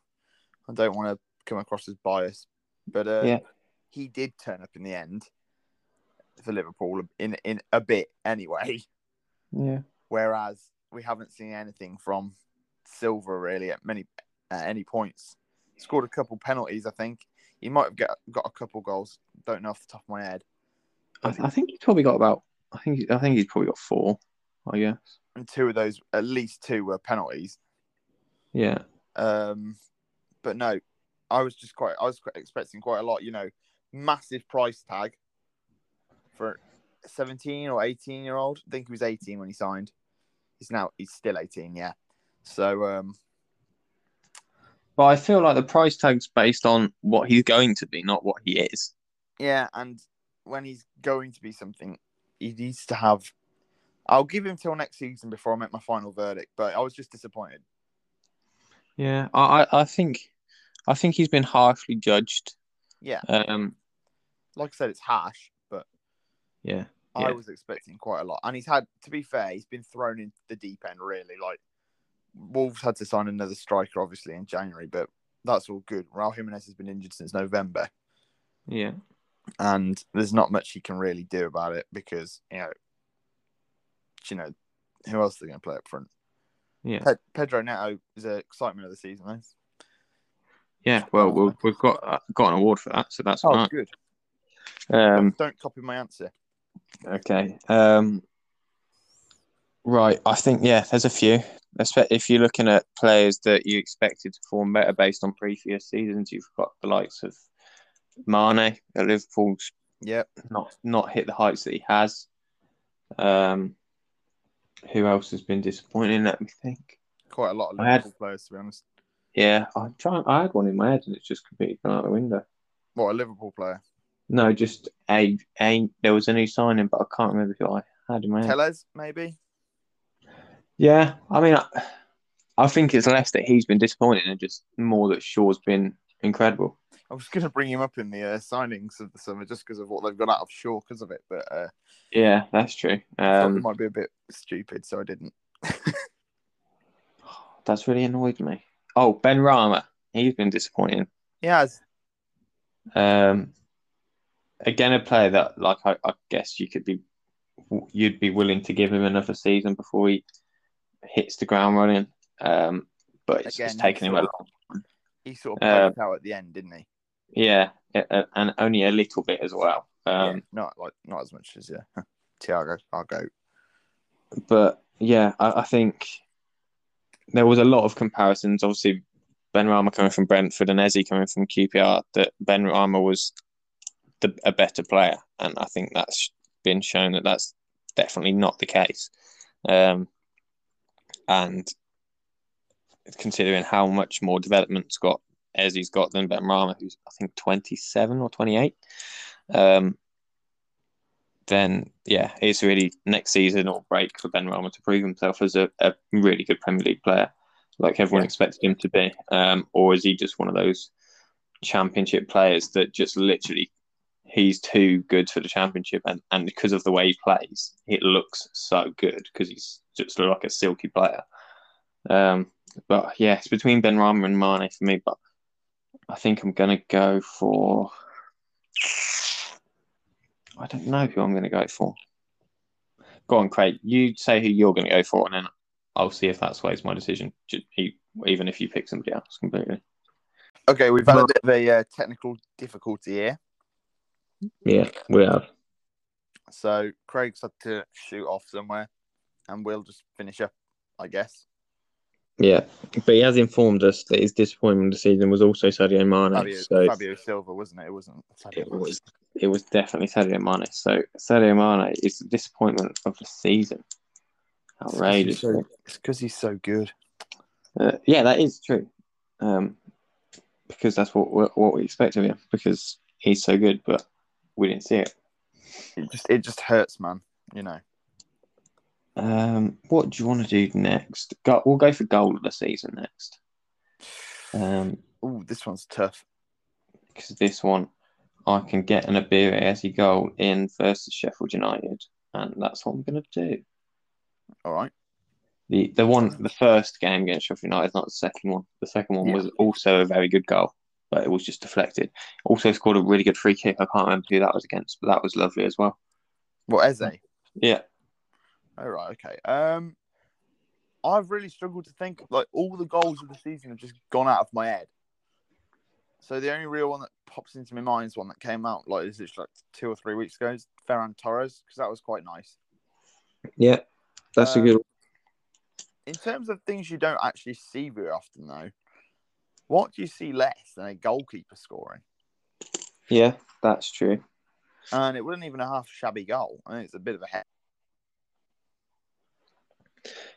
I don't want to come across as biased, but uh, yeah. he did turn up in the end for Liverpool in in a bit anyway. Yeah. Whereas we haven't seen anything from Silva really at many at any points. Scored a couple penalties, I think. He might have got, got a couple goals. Don't know off the top of my head. I think, I think he's probably got about. I think I think he's probably got four. I guess. And two of those, at least two, were penalties. Yeah. Um, but no, I was just quite. I was expecting quite a lot. You know, massive price tag for a seventeen or eighteen year old. I think he was eighteen when he signed. He's now he's still eighteen. Yeah. So. Um, but I feel like the price tag's based on what he's going to be, not what he is. Yeah, and. When he's going to be something, he needs to have... I'll give him till next season before I make my final verdict, but I was just disappointed. Yeah, I, I think I think he's been harshly judged. Yeah. Um, like I said, it's harsh, but... Yeah. I yeah. was expecting quite a lot. And he's had, to be fair, he's been thrown into the deep end, really. Like, Wolves had to sign another striker, obviously, in January, but that's all good. Raul Jimenez has been injured since November. Yeah. And there's not much he can really do about it because, you know, you know who else are they going to play up front? Yeah. Pe- Pedro Neto is the excitement of the season, though. Yeah, well, we'll we've got uh, got an award for that, so that's oh, right. good. Um, Don't copy my answer. Okay. Um, right, I think, yeah, there's a few. If you're looking at players that you expected to perform better based on previous seasons, you've got the likes of Mane at Liverpool's yep. not not hit the heights that he has. Um, who else has been disappointing? Let me think. Quite a lot of Liverpool had, players, to be honest. Yeah, I'm trying. I had one in my head and it's just completely gone out the window. What, a Liverpool player? No, just a, a there was a new signing, but I can't remember who I had in my head. Tellez, maybe. Yeah, I mean, I, I think it's less that he's been disappointing and just more that Shaw's been incredible. I was going to bring him up in the uh, signings of the summer just because of what they've got out of Shaw because of it, but uh, yeah, that's true. Um, it might be a bit stupid, so I didn't. That's really annoyed me. Oh, Ben Rama, he's been disappointing. He has. Um, again, a player that, like, I, I guess you could be, you'd be willing to give him another season before he hits the ground running. Um, but it's, again, it's taken him a long time. He sort of played uh, out at the end, didn't he? Yeah, and only a little bit as well. Um, yeah, not like not as much as yeah, Thiago, I'll go. But yeah, I, I think. There was a lot of comparisons. Obviously, Benrahma coming from Brentford and Eze coming from Q P R, that Benrahma was the, a better player. And I think that's been shown that that's definitely not the case. Um, and considering how much more development Scott Eze's got than Benrahma, who's, I think, twenty-seven or twenty-eight, um, then, yeah, it's really next season or break for Benrahma to prove himself as a, a really good Premier League player, like everyone yeah. expected him to be. Um, or is he just one of those championship players that just literally, he's too good for the championship, and, and because of the way he plays, it looks so good because he's just like a silky player. Um, but, yeah, it's between Benrahma and Mane for me, but I think I'm going to go for... I don't know who I'm going to go for. Go on, Craig. You say who you're going to go for, and then I'll see if that sways my decision, even if you pick somebody else completely. Okay, we've had a bit of a uh, technical difficulty here. Yeah, we have. So Craig's had to shoot off somewhere, and we'll just finish up, I guess. Yeah, but he has informed us that his disappointment this season was also Sadio Mane. Fabio, so Fabio Silva, wasn't it? It wasn't. Sadio it was. It was definitely Sadio Mane. So Sadio Mane is the disappointment of the season. Outrageous. It's because he's so good. Uh, yeah, that is true. Um, because that's what what we expect of him. Because he's so good, but we didn't see it. It just it just hurts, man. You know. Um, what do you want to do next? Go, we'll go for goal of the season next. Um, oh, this one's tough because this one I can get an Iberi as a goal in versus Sheffield United, and that's what I'm going to do. All right. The the one the first game against Sheffield United, not the second one. The second one yeah. was also a very good goal, but it was just deflected. Also scored a really good free kick. I can't remember who that was against, but that was lovely as well. What, Eze? Yeah. All right, okay. Um, I've really struggled to think. Like, all the goals of the season have just gone out of my head. So the only real one that pops into my mind is one that came out like is like two or three weeks ago, is Ferran Torres, because that was quite nice. Yeah, that's um, a good one. In terms of things you don't actually see very often, though, what do you see less than a goalkeeper scoring? Yeah, that's true. And it wasn't even a half shabby goal. I think it's a bit of a head.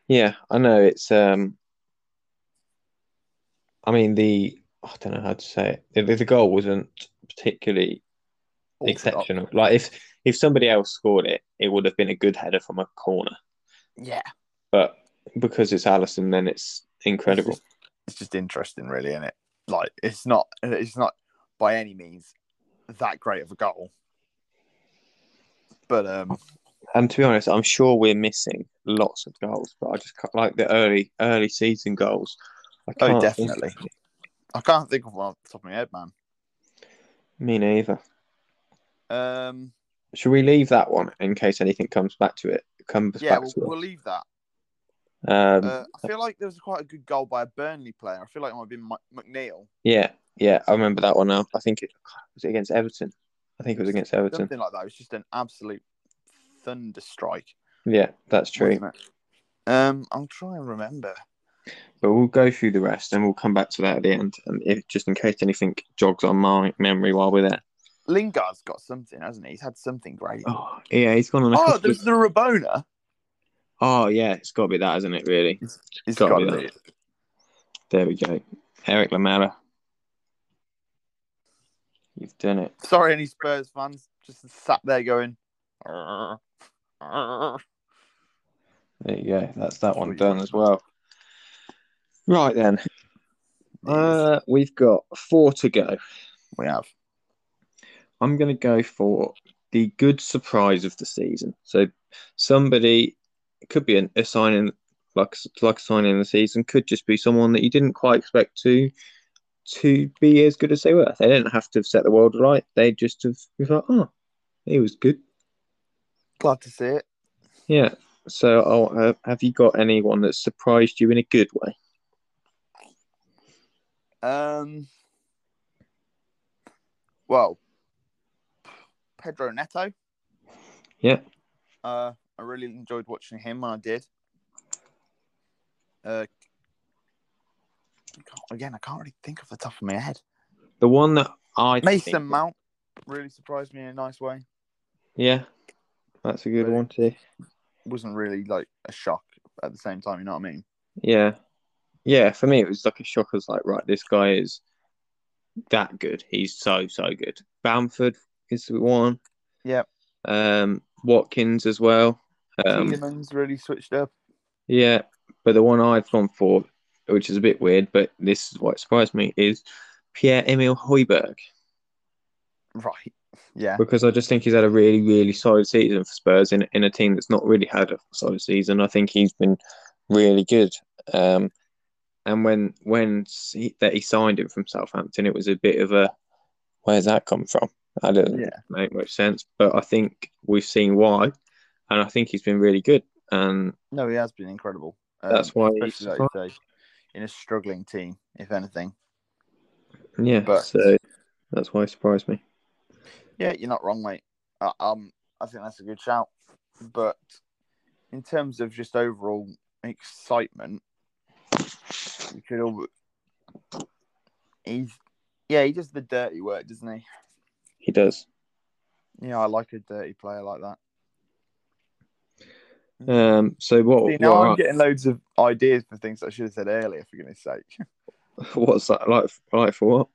Yeah, I know it's. Um, I mean, the I don't know how to say it. The, the goal wasn't particularly All exceptional. Up. Like if if somebody else scored it, it would have been a good header from a corner. Yeah, but because it's Alisson, then it's incredible. It's just, it's just interesting, really, isn't it? Like it's not, it's not by any means that great of a goal. But um, and to be honest, I'm sure we're missing lots of goals, but I just can't, like the early early season goals. I can't oh, definitely. Think. I can't think of one off the top of my head, man. Me neither. Um, Should we leave that one in case anything comes back to it? Comes yeah, back we'll, to we'll leave that. Um, uh, I feel like there was quite a good goal by a Burnley player. I feel like it might have been McNeil. Yeah, yeah, I remember that one now. I think it was it against Everton. I think it was against Everton. Something like that. It was just an absolute thunder strike. Yeah, that's true. Um, I'll try and remember. But we'll go through the rest and we'll come back to that at the end, and if, just in case anything jogs on my memory while we're there. Lingard's got something, hasn't he? He's had something great. Oh, yeah, he's gone on a Oh, couple there's of... the Rabona. Oh, yeah, it's got to be that, isn't it, really? It's, it's, it's got to be, be that. There we go. Eric Lamela. You've done it. Sorry, any Spurs fans. Just sat there going... Arr, arr. There you go. That's that one done as well. Right, then. Uh, we've got four to go. We have. I'm going to go for the good surprise of the season. So somebody... It could be an, a signing, like like a signing in the season. Could just be someone that you didn't quite expect to to be as good as they were. They didn't have to have set the world right. They just have was like, oh, he was good. Glad to see it. Yeah. So, oh, uh, have you got anyone that surprised you in a good way? Um. Well, Pedro Neto. Yeah. Uh. I really enjoyed watching him, and I did. Uh, again, I can't really think off the top of my head. The one that I... Mason think... Mount really surprised me in a nice way. Yeah, that's a good really one too. Wasn't really like a shock at the same time, you know what I mean? Yeah. Yeah, for me it was like a shock. I was like, right, this guy is that good. He's so, so good. Bamford is the one. Yeah. Um, Watkins as well. Um, Tielemans really switched up. Yeah, but the one I've gone for, which is a bit weird, but this is what surprised me, is Pierre-Emile Højbjerg. Right, yeah. Because I just think he's had a really, really solid season for Spurs in, in a team that's not really had a solid season. I think he's been really good. Um, and when when he, that he signed him from Southampton, it was a bit of a, where's that come from? I don't yeah. make much sense, but I think we've seen why, and I think he's been really good. And no, he has been incredible. Um, that's why he's like say, in a struggling team, if anything. Yeah, but, so that's why it surprised me. Yeah, you're not wrong, mate. I, um, I think that's a good shout. But in terms of just overall excitement, you could all. He's yeah, he does the dirty work, doesn't he? He does. Yeah, I like a dirty player like that. Um. So what? See, now what I'm I... getting loads of ideas for things I should have said earlier. For goodness' sake. What's that like? Like for what?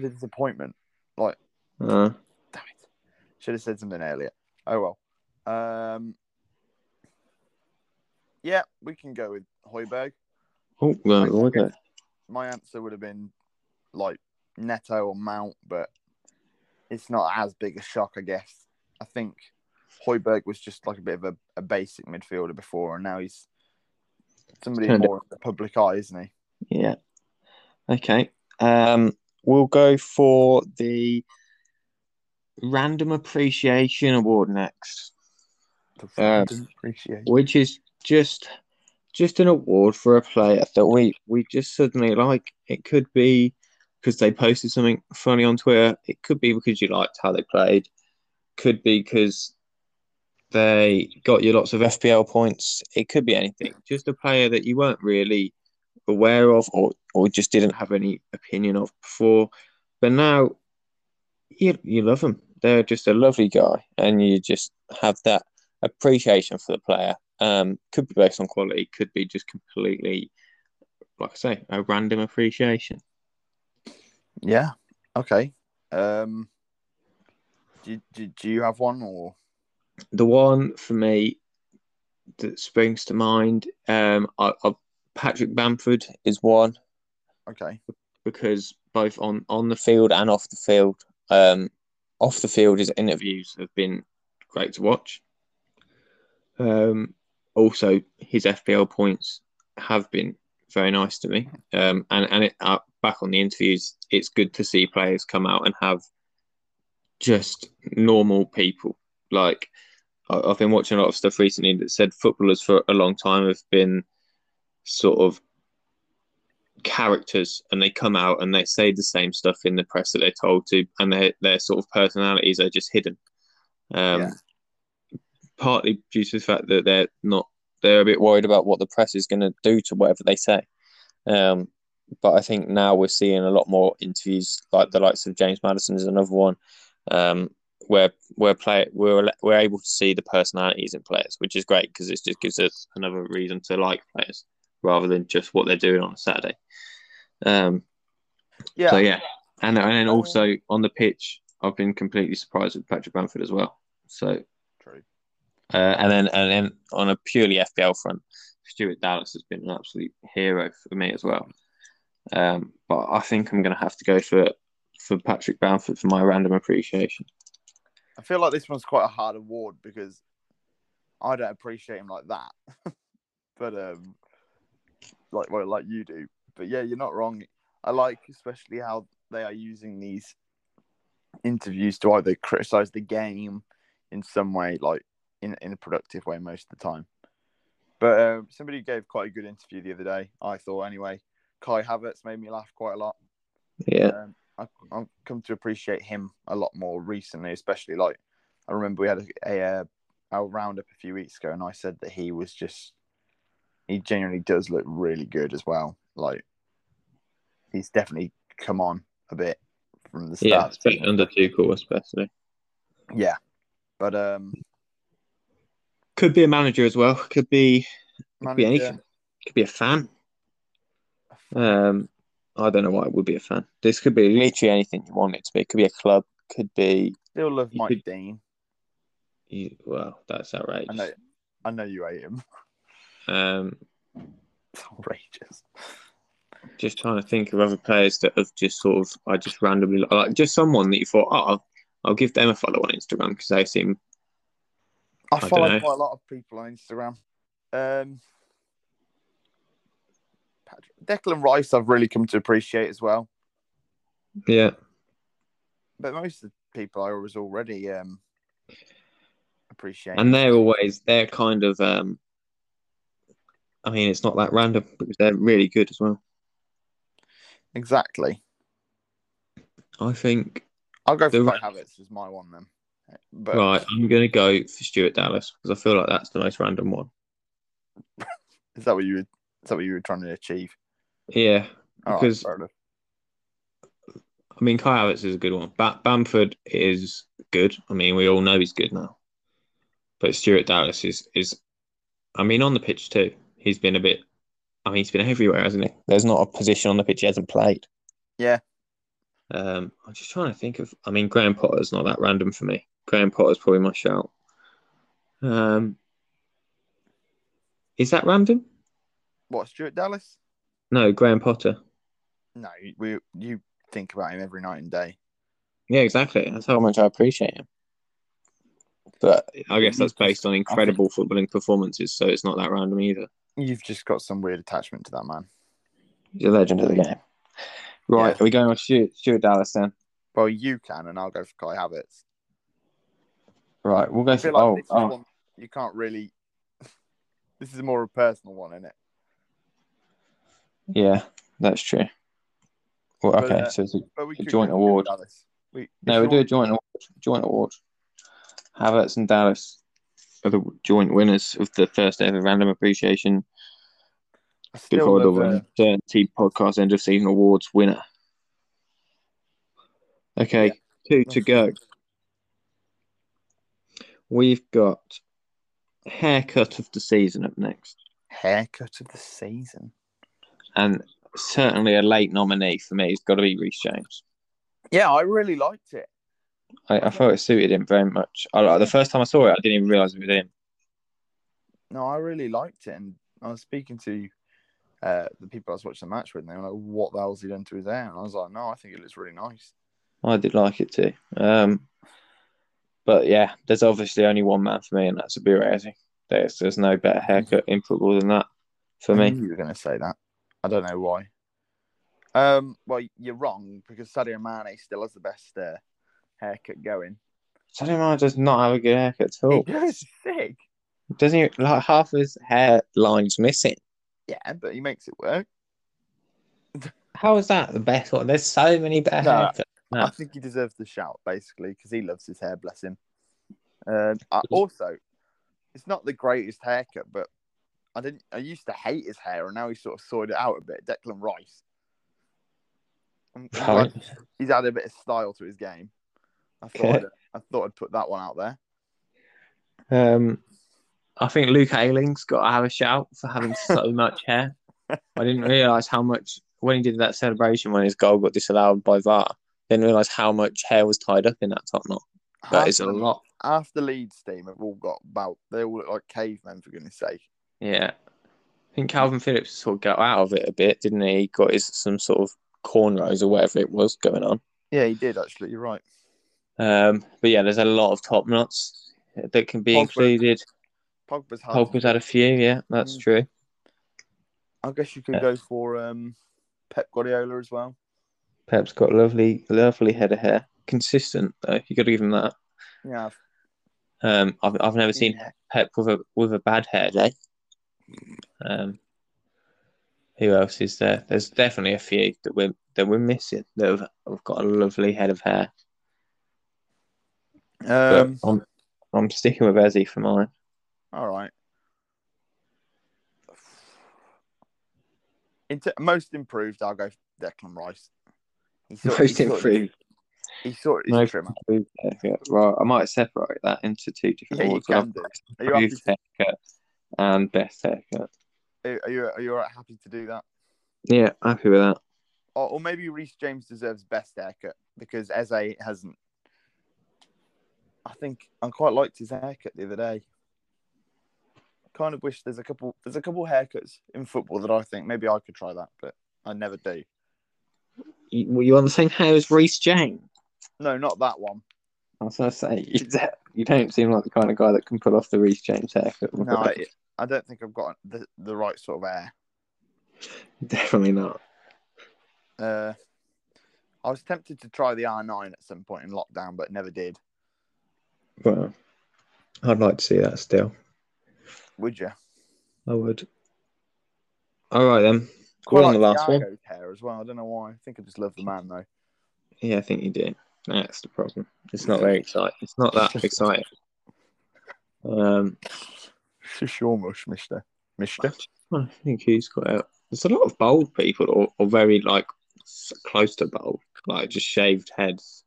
The disappointment. Like. Uh. Damn it! Should have said something earlier. Oh well. Um. Yeah, we can go with Højbjerg. Oh, no, I like it. My answer would have been like Neto or Mount, but. It's not as big a shock, I guess. I think Højbjerg was just like a bit of a, a basic midfielder before, and now he's somebody more in the public eye, isn't he? Yeah. Okay. Um, we'll go for the Random Appreciation Award next. The Random um, Appreciation. Which is just just an award for a player that we, we just suddenly like. It could be because they posted something funny on Twitter. It could be because you liked how they played. Could be because they got you lots of F P L points. It could be anything. Just a player that you weren't really aware of or, or just didn't have any opinion of before. But now you, you love them. They're just a lovely guy. And you just have that appreciation for the player. Um, could be based on quality. Could be just completely, like I say, a random appreciation. Yeah. Okay. Um, do, do, do you have one or the one for me that springs to mind? Um, I, I, Patrick Bamford is one. Okay. Because both on, on the field and off the field, um, off the field his interviews have been great to watch. Um, also, his F P L points have been very nice to me. Um, and and it, uh, back on the interviews, it's good to see players come out and have just normal people. Like, I've been watching a lot of stuff recently that said footballers for a long time have been sort of characters, and they come out and they say the same stuff in the press that they're told to, and their their sort of personalities are just hidden. Um, yeah. Partly due to the fact that they're not, they're a bit worried about what the press is going to do to whatever they say. Um, but I think now we're seeing a lot more interviews, like the likes of James Maddison is another one, um, where where play we're we're able to see the personalities in players, which is great because it just gives us another reason to like players rather than just what they're doing on a Saturday. Um, yeah, so yeah, and and then also on the pitch, I've been completely surprised with Patrick Bamford as well. So. Uh, and then and then on a purely F P L front, Stuart Dallas has been an absolute hero for me as well. Um, but I think I'm going to have to go for for Patrick Bamford for my random appreciation. I feel like this one's quite a hard award because I don't appreciate him like that, but um, like well, like you do. But yeah, you're not wrong. I like especially how they are using these interviews to either criticize the game in some way, like. In, in a productive way most of the time. But uh, somebody gave quite a good interview the other day, I thought anyway. Kai Havertz made me laugh quite a lot. Yeah. Um, I, I've come to appreciate him a lot more recently, especially like I remember we had a, a, a roundup a few weeks ago and I said that he was just, he genuinely does look really good as well. Like he's definitely come on a bit from the start. Yeah, under Tuchel especially. Yeah. But um could be a manager as well. Could be, could be anything. Could be a fan. Um, I don't know why it would be a fan. This could be literally anything you want it to be. It could be a club. Could be. Still love Mike could, Dean. You, well, that's outrageous. I know. I know you hate him. Um, it's outrageous. Just trying to think of other players that have just sort of. I just randomly like just someone that you thought, oh, I'll, I'll give them a follow on Instagram because they seem. I follow I quite a lot of people on Instagram. Um, Patrick, Declan Rice, I've really come to appreciate as well. Yeah. But most of the people I was already um, appreciating. And they're always, they're kind of, um, I mean, it's not that random because they're really good as well. Exactly. I think. I'll go for Kai Havertz as my one then. But... Right, I'm going to go for Stuart Dallas because I feel like that's the most random one. Is that what you were? Is that what you were trying to achieve? Yeah, all because right, I mean, Kai Havertz is a good one. Ba- Bamford is good. I mean, we all know he's good now. But Stuart Dallas is is, I mean, on the pitch too. He's been a bit. I mean, he's been everywhere, hasn't he? There's not a position on the pitch he hasn't played. Yeah. Um, I'm just trying to think of. I mean, Graham Potter's not that random for me. Graham Potter's probably my shout. Um, is that random? What, Stuart Dallas? No, Graham Potter. No, we you think about him every night and day. Yeah, exactly. That's how much I appreciate him. But I guess that's based on incredible footballing performances, so it's not that random either. You've just got some weird attachment to that man. He's a legend of the game. Right, yeah. Are we going on Stuart, Stuart Dallas then? Well, you can, and I'll go for Kai Havertz. Right, we'll go for... Like oh, oh. One, you can't really... This is more a personal one, isn't it? Yeah, that's true. Well, but, okay, uh, so it's a, but we a joint award. We, no, we do a joint award. Joint award. Havertz and Dallas are the joint winners of the first ever Random Appreciation Before the uh, Uncertainty Podcast End of Season Awards winner. Okay, yeah, two to go. Fun. We've got Haircut of the Season up next. Haircut of the Season? And certainly a late nominee for me has got to be Reece James. Yeah, I really liked it. I, I thought it suited him very much. I, like, the first time I saw it, I didn't even realise it was him. No, I really liked it. And I was speaking to uh, the people I was watching the match with, and they were like, what the hell's he done to his hair? And I was like, no, I think it looks really nice. I did like it too. Um... But yeah, there's obviously only one man for me, and that's a Biresi. There's there's no better haircut in football than that for me. I knew you were going to say that. I don't know why. Um, well, you're wrong, because Sadio Mane still has the best uh, haircut going. Sadio Mane does not have a good haircut at all. He's sick. Doesn't he? Like, half his hair line's missing. Yeah, but he makes it work. How is that the best one? There's so many better no, haircuts. No. I think he deserves the shout, basically, because he loves his hair, bless him. Uh, I, also, it's not the greatest haircut, but I didn't. I used to hate his hair, and now he's sort of sorted it out a bit. Declan Rice. Right. He's added a bit of style to his game. I thought, I'd, I thought I'd put that one out there. Um, I think Luke Ayling's got to have a shout for having so much hair. I didn't realise how much, when he did that celebration when his goal got disallowed by V A R, didn't realise how much hair was tied up in that top knot. That half is a the, lot. Half the Leeds team have all got about, they all look like cavemen, for goodness sake. Yeah. I think Calvin Phillips sort of got out of it a bit, didn't he? He got his, some sort of cornrows or whatever it was going on. Yeah, he did, actually. You're right. Um, but yeah, there's a lot of top knots that can be Pogba. included. Pogba's had, Pogba's had a few, yeah, that's mm. true. I guess you could yeah. go for um, Pep Guardiola as well. Pep's got lovely, lovely head of hair. Consistent, though. You got to give him that. Yeah. I've, um, I've I've never seen yeah. Pep with a with a bad hair day. Um, who else is there? There's definitely a few that we're that we're missing that have, have got a lovely head of hair. Um, I'm I'm sticking with Eze for mine. All right. T- most improved, I'll go for Declan Rice. He sort, most he sort improved. Of, he sort of is trimmer. Yeah, right, I might separate that into two different yeah, awards. You can do. Are you happy to... haircut and best haircut. Are, are you are you all right, happy to do that? Yeah, happy with that. Or, or maybe Reece James deserves best haircut because Eze hasn't. I think I quite liked his haircut the other day. Kind of wish there's a couple there's a couple haircuts in football that I think maybe I could try that, but I never do. You, were you on the same hair as Reece James? No, not that one. I was going to say you, you don't seem like the kind of guy that can pull off the Reece James haircut. No, I, I don't think I've got the, the right sort of hair. Definitely not. Uh, I was tempted to try the R nine at some point in lockdown, but never did. Well, I'd like to see that still. Would you? I would. All right, then. Quite like on the last Thiago's one. Hair as well. I don't know why. I think I just love the man, though. Yeah, I think you do. That's the problem. It's not very exciting. It's not that exciting. Um, it's a sure mush, Mister. Mister. I think he's got out. There's a lot of bald people, or, or very like close to bald, like just shaved heads.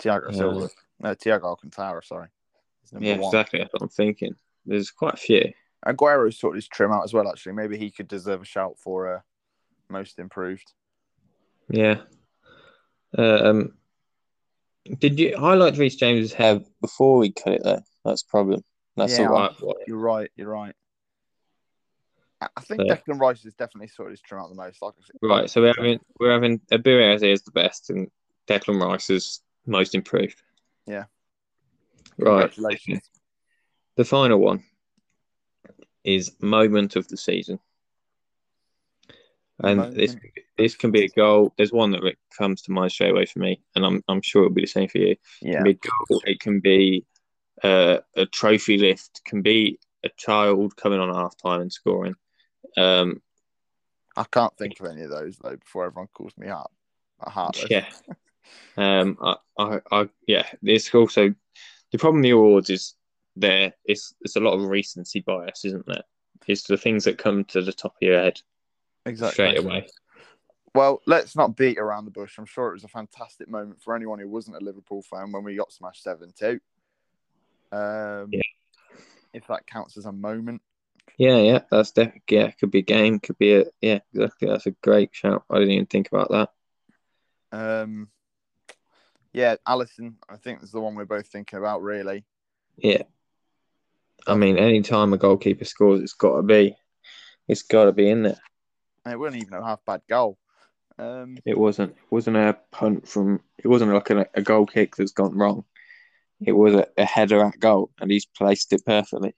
Thiago Silva. Uh, No, Thiago Alcantara, sorry. Yeah, one. Exactly. That's what I'm thinking. There's quite a few. Agüero sorted his trim out as well, actually. Maybe he could deserve a shout for uh, most improved. Yeah. Um, did you? I liked Reece James's hair before we cut it, though. That's the problem. That's yeah, all right. You're right. You're right. I think so. Declan Rice is definitely sorted his trim out the most. Like right. So we're having we're having Abirezi is the best, and Declan Rice is most improved. Yeah. Right. The final one is moment of the season. And moment. this this can be a goal. There's one that comes to mind straight away for me, and I'm I'm sure it'll be the same for you. Yeah. It can be a goal, it can be uh, a trophy lift, can be a child coming on half time and scoring. Um, I can't think of any of those though before everyone calls me out. Heartless. Yeah. Um, I, I, I, yeah. This also the problem with the awards is there. It's it's a lot of recency bias, isn't there? It's the things that come to the top of your head exactly straight away. Well, let's not beat around the bush. I'm sure it was a fantastic moment for anyone who wasn't a Liverpool fan when we got smashed seven two. Um, yeah. If that counts as a moment. Yeah, yeah, that's definitely yeah. Could be a game. Could be a yeah. Exactly. That's a great shout. I didn't even think about that. Um. Yeah, Alisson, I think is the one we're both thinking about, really. Yeah. I mean, any time a goalkeeper scores, it's got to be. It's got to be in there. And it wasn't even a half-bad goal. Um, it wasn't. It wasn't a punt from... It wasn't like a, a goal kick that's gone wrong. It was a, a header at goal, and he's placed it perfectly.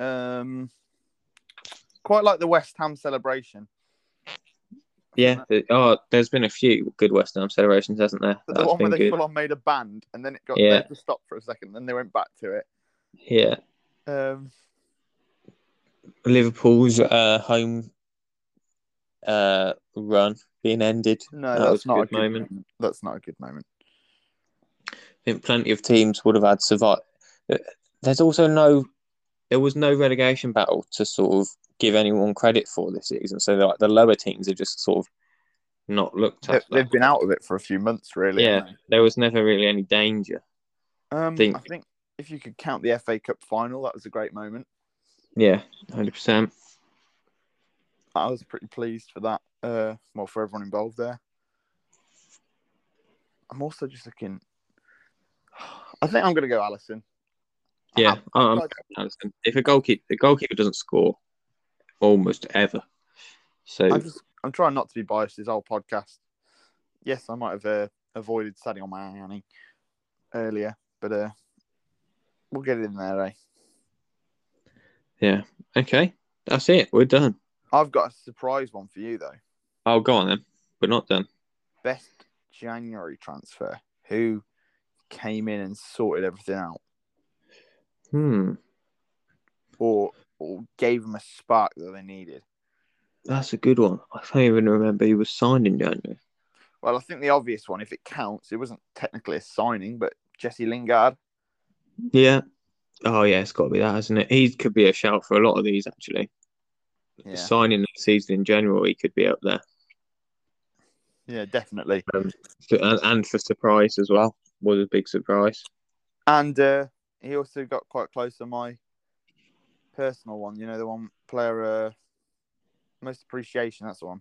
Um, quite like the West Ham celebration. Yeah, the, oh, there's been a few good West Ham celebrations, hasn't there? The one where they full on made a band, and then it got yeah. to stop for a second, and then they went back to it. Yeah. Um, Liverpool's uh, home uh, run being ended. No, that that's was not a good moment. moment. That's not a good moment. I think plenty of teams would have had survived. There's also no, there was no relegation battle to sort of give anyone credit for this season. So like the lower teams are just sort of not looked at. They've been out of it for a few months, really. Yeah, there was never really any danger. Um, I think, I think if you could count the F A Cup final, that was a great moment. Yeah, one hundred percent. I was pretty pleased for that. Uh, well, for everyone involved there. I'm also just looking. I think I'm going to go Alisson. Yeah, I'm going to Alisson. If a goalkeeper, the goalkeeper doesn't score almost ever. So I'm, just, I'm trying not to be biased this whole podcast. Yes, I might have uh, avoided Sadio Mane earlier, but uh, we'll get it in there, eh? Yeah. Okay. That's it. We're done. I've got a surprise one for you, though. Oh, go on then. We're not done. Best January transfer. Who came in and sorted everything out? Hmm. Or or gave them a spark that they needed. That's a good one. I can't even remember he was signed in January. Well, I think the obvious one, if it counts, it wasn't technically a signing, but Jesse Lingard. Yeah. Oh, yeah, it's got to be that, hasn't it? He could be a shout for a lot of these, actually. Yeah. The signing the season in general, he could be up there. Yeah, definitely. Um, and, and for surprise as well. Was a big surprise. And uh, he also got quite close to my personal one. You know, the one player, uh, most appreciation, that's the one.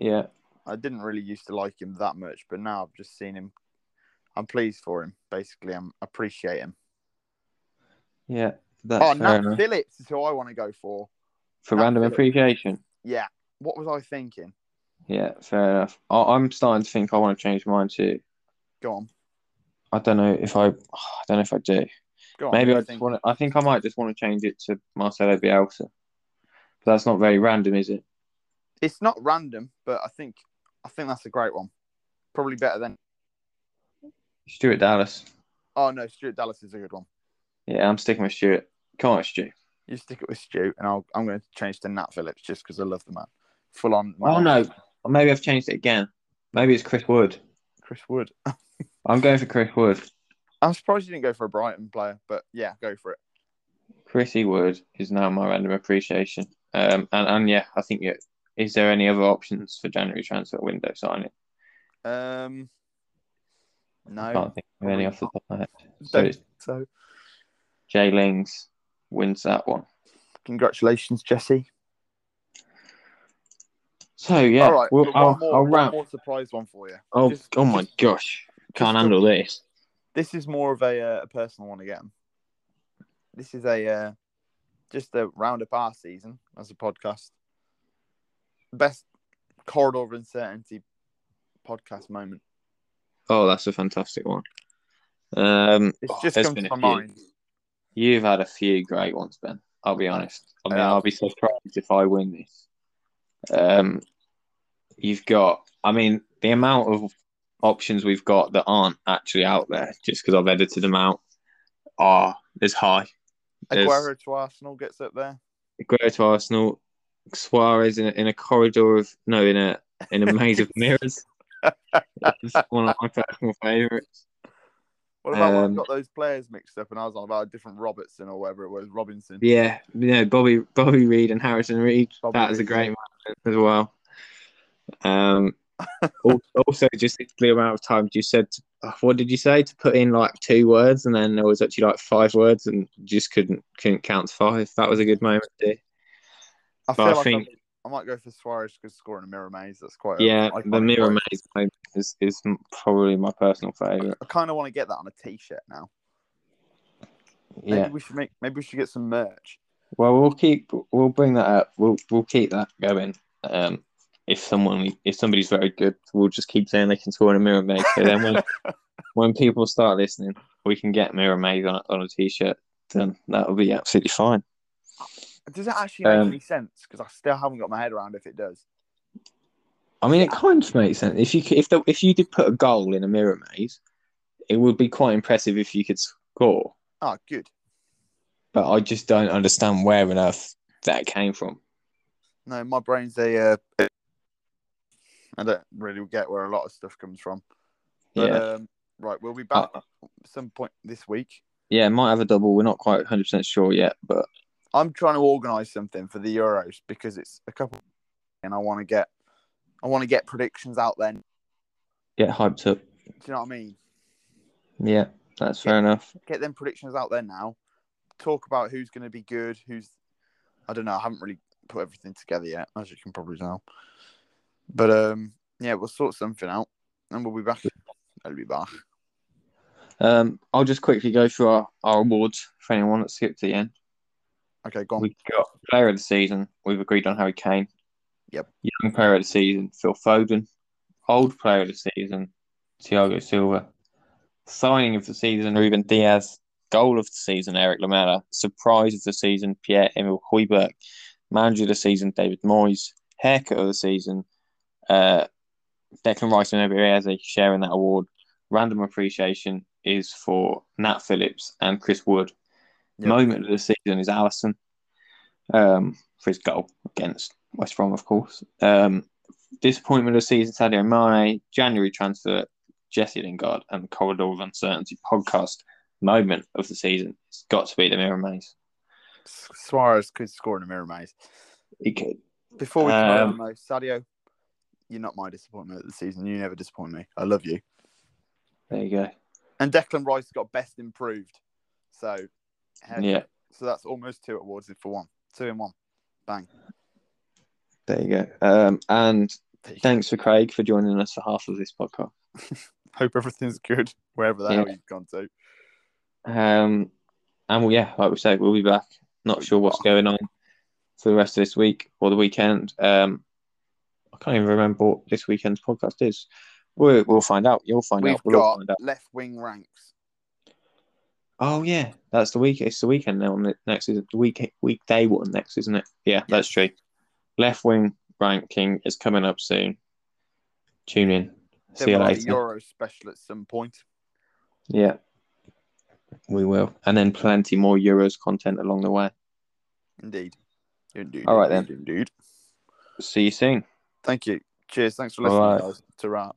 Yeah. I didn't really used to like him that much, but now I've just seen him. I'm pleased for him, basically. I appreciate him. Yeah. That's oh, Nat enough. Phillips is who I want to go for. For Nat random Phillips. Appreciation? Yeah. What was I thinking? Yeah, fair enough. I- I'm starting to think I want to change mine too. Go on. I don't know if I... I don't know if I do. Go on. Maybe I just want to... I think I might just want to change it to Marcelo Bielsa. But that's not very random, is it? It's not random, but I think I think that's a great one. Probably better than... Stuart Dallas. Oh, no, Stuart Dallas is a good one. Yeah, I'm sticking with Stuart. Come on, Stu. You stick it with Stu, and I'll, I'm going to change to Nat Phillips just because I love the man. Full on. Oh, no. Maybe I've changed it again. Maybe it's Chris Wood. Chris Wood. I'm going for Chris Wood. I'm surprised you didn't go for a Brighton player, but yeah, go for it. Chrissy Wood is now my random appreciation. Um, and, and yeah, I think, yeah, is there any other options for January transfer window signing? Um, No. I can't think of any off the top of my head. So, so. Jay Lings wins that one. Congratulations, Jesse. So, yeah. All right. We'll, one I'll, more, I'll one more surprise one for you. Oh, just, oh my just, gosh. Can't handle the, this. This is more of a, uh, a personal one again. This is a uh, just a roundup our season as a podcast. Best corridor of uncertainty podcast moment. Oh, that's a fantastic one. Um, it's just oh, come to my mind. You've had a few great ones, Ben. I'll be honest. I mean, I'll be surprised if I win this. Um, you've got, I mean, the amount of options we've got that aren't actually out there, just because I've edited them out, are is high. There's, Agüero to Arsenal gets up there. Agüero to Arsenal. Suarez in a, in a corridor of no, in a in a maze of mirrors. That's one of my personal favourites. What about um, when I got those players mixed up and I was on about a different Robertson or whatever it was, Robinson? Yeah, yeah, Bobby Bobby Reed and Harrison Reed. Bobby that Reed. Is a great match as well. Um, also, just the amount of times you said, to, what did you say? To put in like two words and then there was actually like five words and just couldn't couldn't count to five. That was a good moment, dude. I feel I like think, I might go for Suarez because scoring a mirror maze. That's quite yeah. A, the mirror point. maze moment is, is probably my personal favorite. I, I kind of want to get that on a T-shirt now. Yeah, maybe we should make. Maybe we should get some merch. Well, we'll keep. We'll bring that up. We'll we'll keep that going. Um, if someone if somebody's very good, we'll just keep saying they can score in a Mirror Maze. So then when, when people start listening, we can get Mirror Maze on, on a T-shirt, then that'll be absolutely fine. Does it actually make um, any sense? Because I still haven't got my head around if it does. I mean, it kind of makes sense. If you if the, if you did put a goal in a Mirror Maze, it would be quite impressive if you could score. Oh, good. But I just don't understand where on earth that came from. No, my brain's a... Uh, I don't really get where a lot of stuff comes from. But, yeah. Um, right, we'll be back uh, at some point this week. Yeah, might have a double. We're not quite one hundred percent sure yet, but... I'm trying to organise something for the Euros because it's a couple... And I want to get... I want to get predictions out then. Get hyped up. Do you know what I mean? Yeah, that's fair get, enough. Get them predictions out there now. Talk about who's going to be good, who's... I don't know, I haven't really put everything together yet, as you can probably tell. But, um, yeah, we'll sort something out, and we'll be back. I'll be back. Um, I'll just quickly go through our, our awards for anyone that skipped the end. Okay, go on. We've got Player of the Season. We've agreed on Harry Kane. Yep. Young Player of the Season, Phil Foden. Old Player of the Season, Thiago Silva. Signing of the Season, Rúben Dias. Goal of the Season, Eric Lamela. Surprise of the Season, Pierre-Emile Højbjerg. Manager of the Season, David Moyes. Haircut of the Season, uh, Declan Rice and Obi sharing that award. Random appreciation is for Nat Phillips and Chris Wood. Yep. Moment of the Season is Alisson um, for his goal against West Brom, of course. Um, disappointment of the Season, Sadio Mane. January transfer, Jesse Lingard, and the Corridor of Uncertainty podcast. Moment of the Season, it's got to be the Mirror Maze. Suarez could score in a Mirror Maze. He could. Before we um, go on, Sadio, you're not my disappointment of the season. You never disappoint me. I love you. There you go. And Declan Rice got best improved. So yeah. So that's almost two awards for one. Two in one. Bang. There you go. Um, and you thanks go. for Craig for joining us for half of this podcast. Hope everything's good wherever the yeah. hell you've gone to. Um, and well, yeah, like we said, we'll be back. Not sure what's going on for the rest of this week or the weekend. Um, I can't even remember what this weekend's podcast is. We'll, we'll find out. You'll find We've out. We've got we'll Left Wing Ranks. Oh yeah, that's the week. It's the weekend now. Next is the week weekday one next, isn't it? Yeah, yeah, that's true. Left Wing Ranking is coming up soon. Tune in. There See you later. Euro special at some point. Yeah. We will. And then plenty more Euros content along the way. Indeed. Indeed. All right, then. Indeed. See you soon. Thank you. Cheers. Thanks for listening, guys. Ta-ra.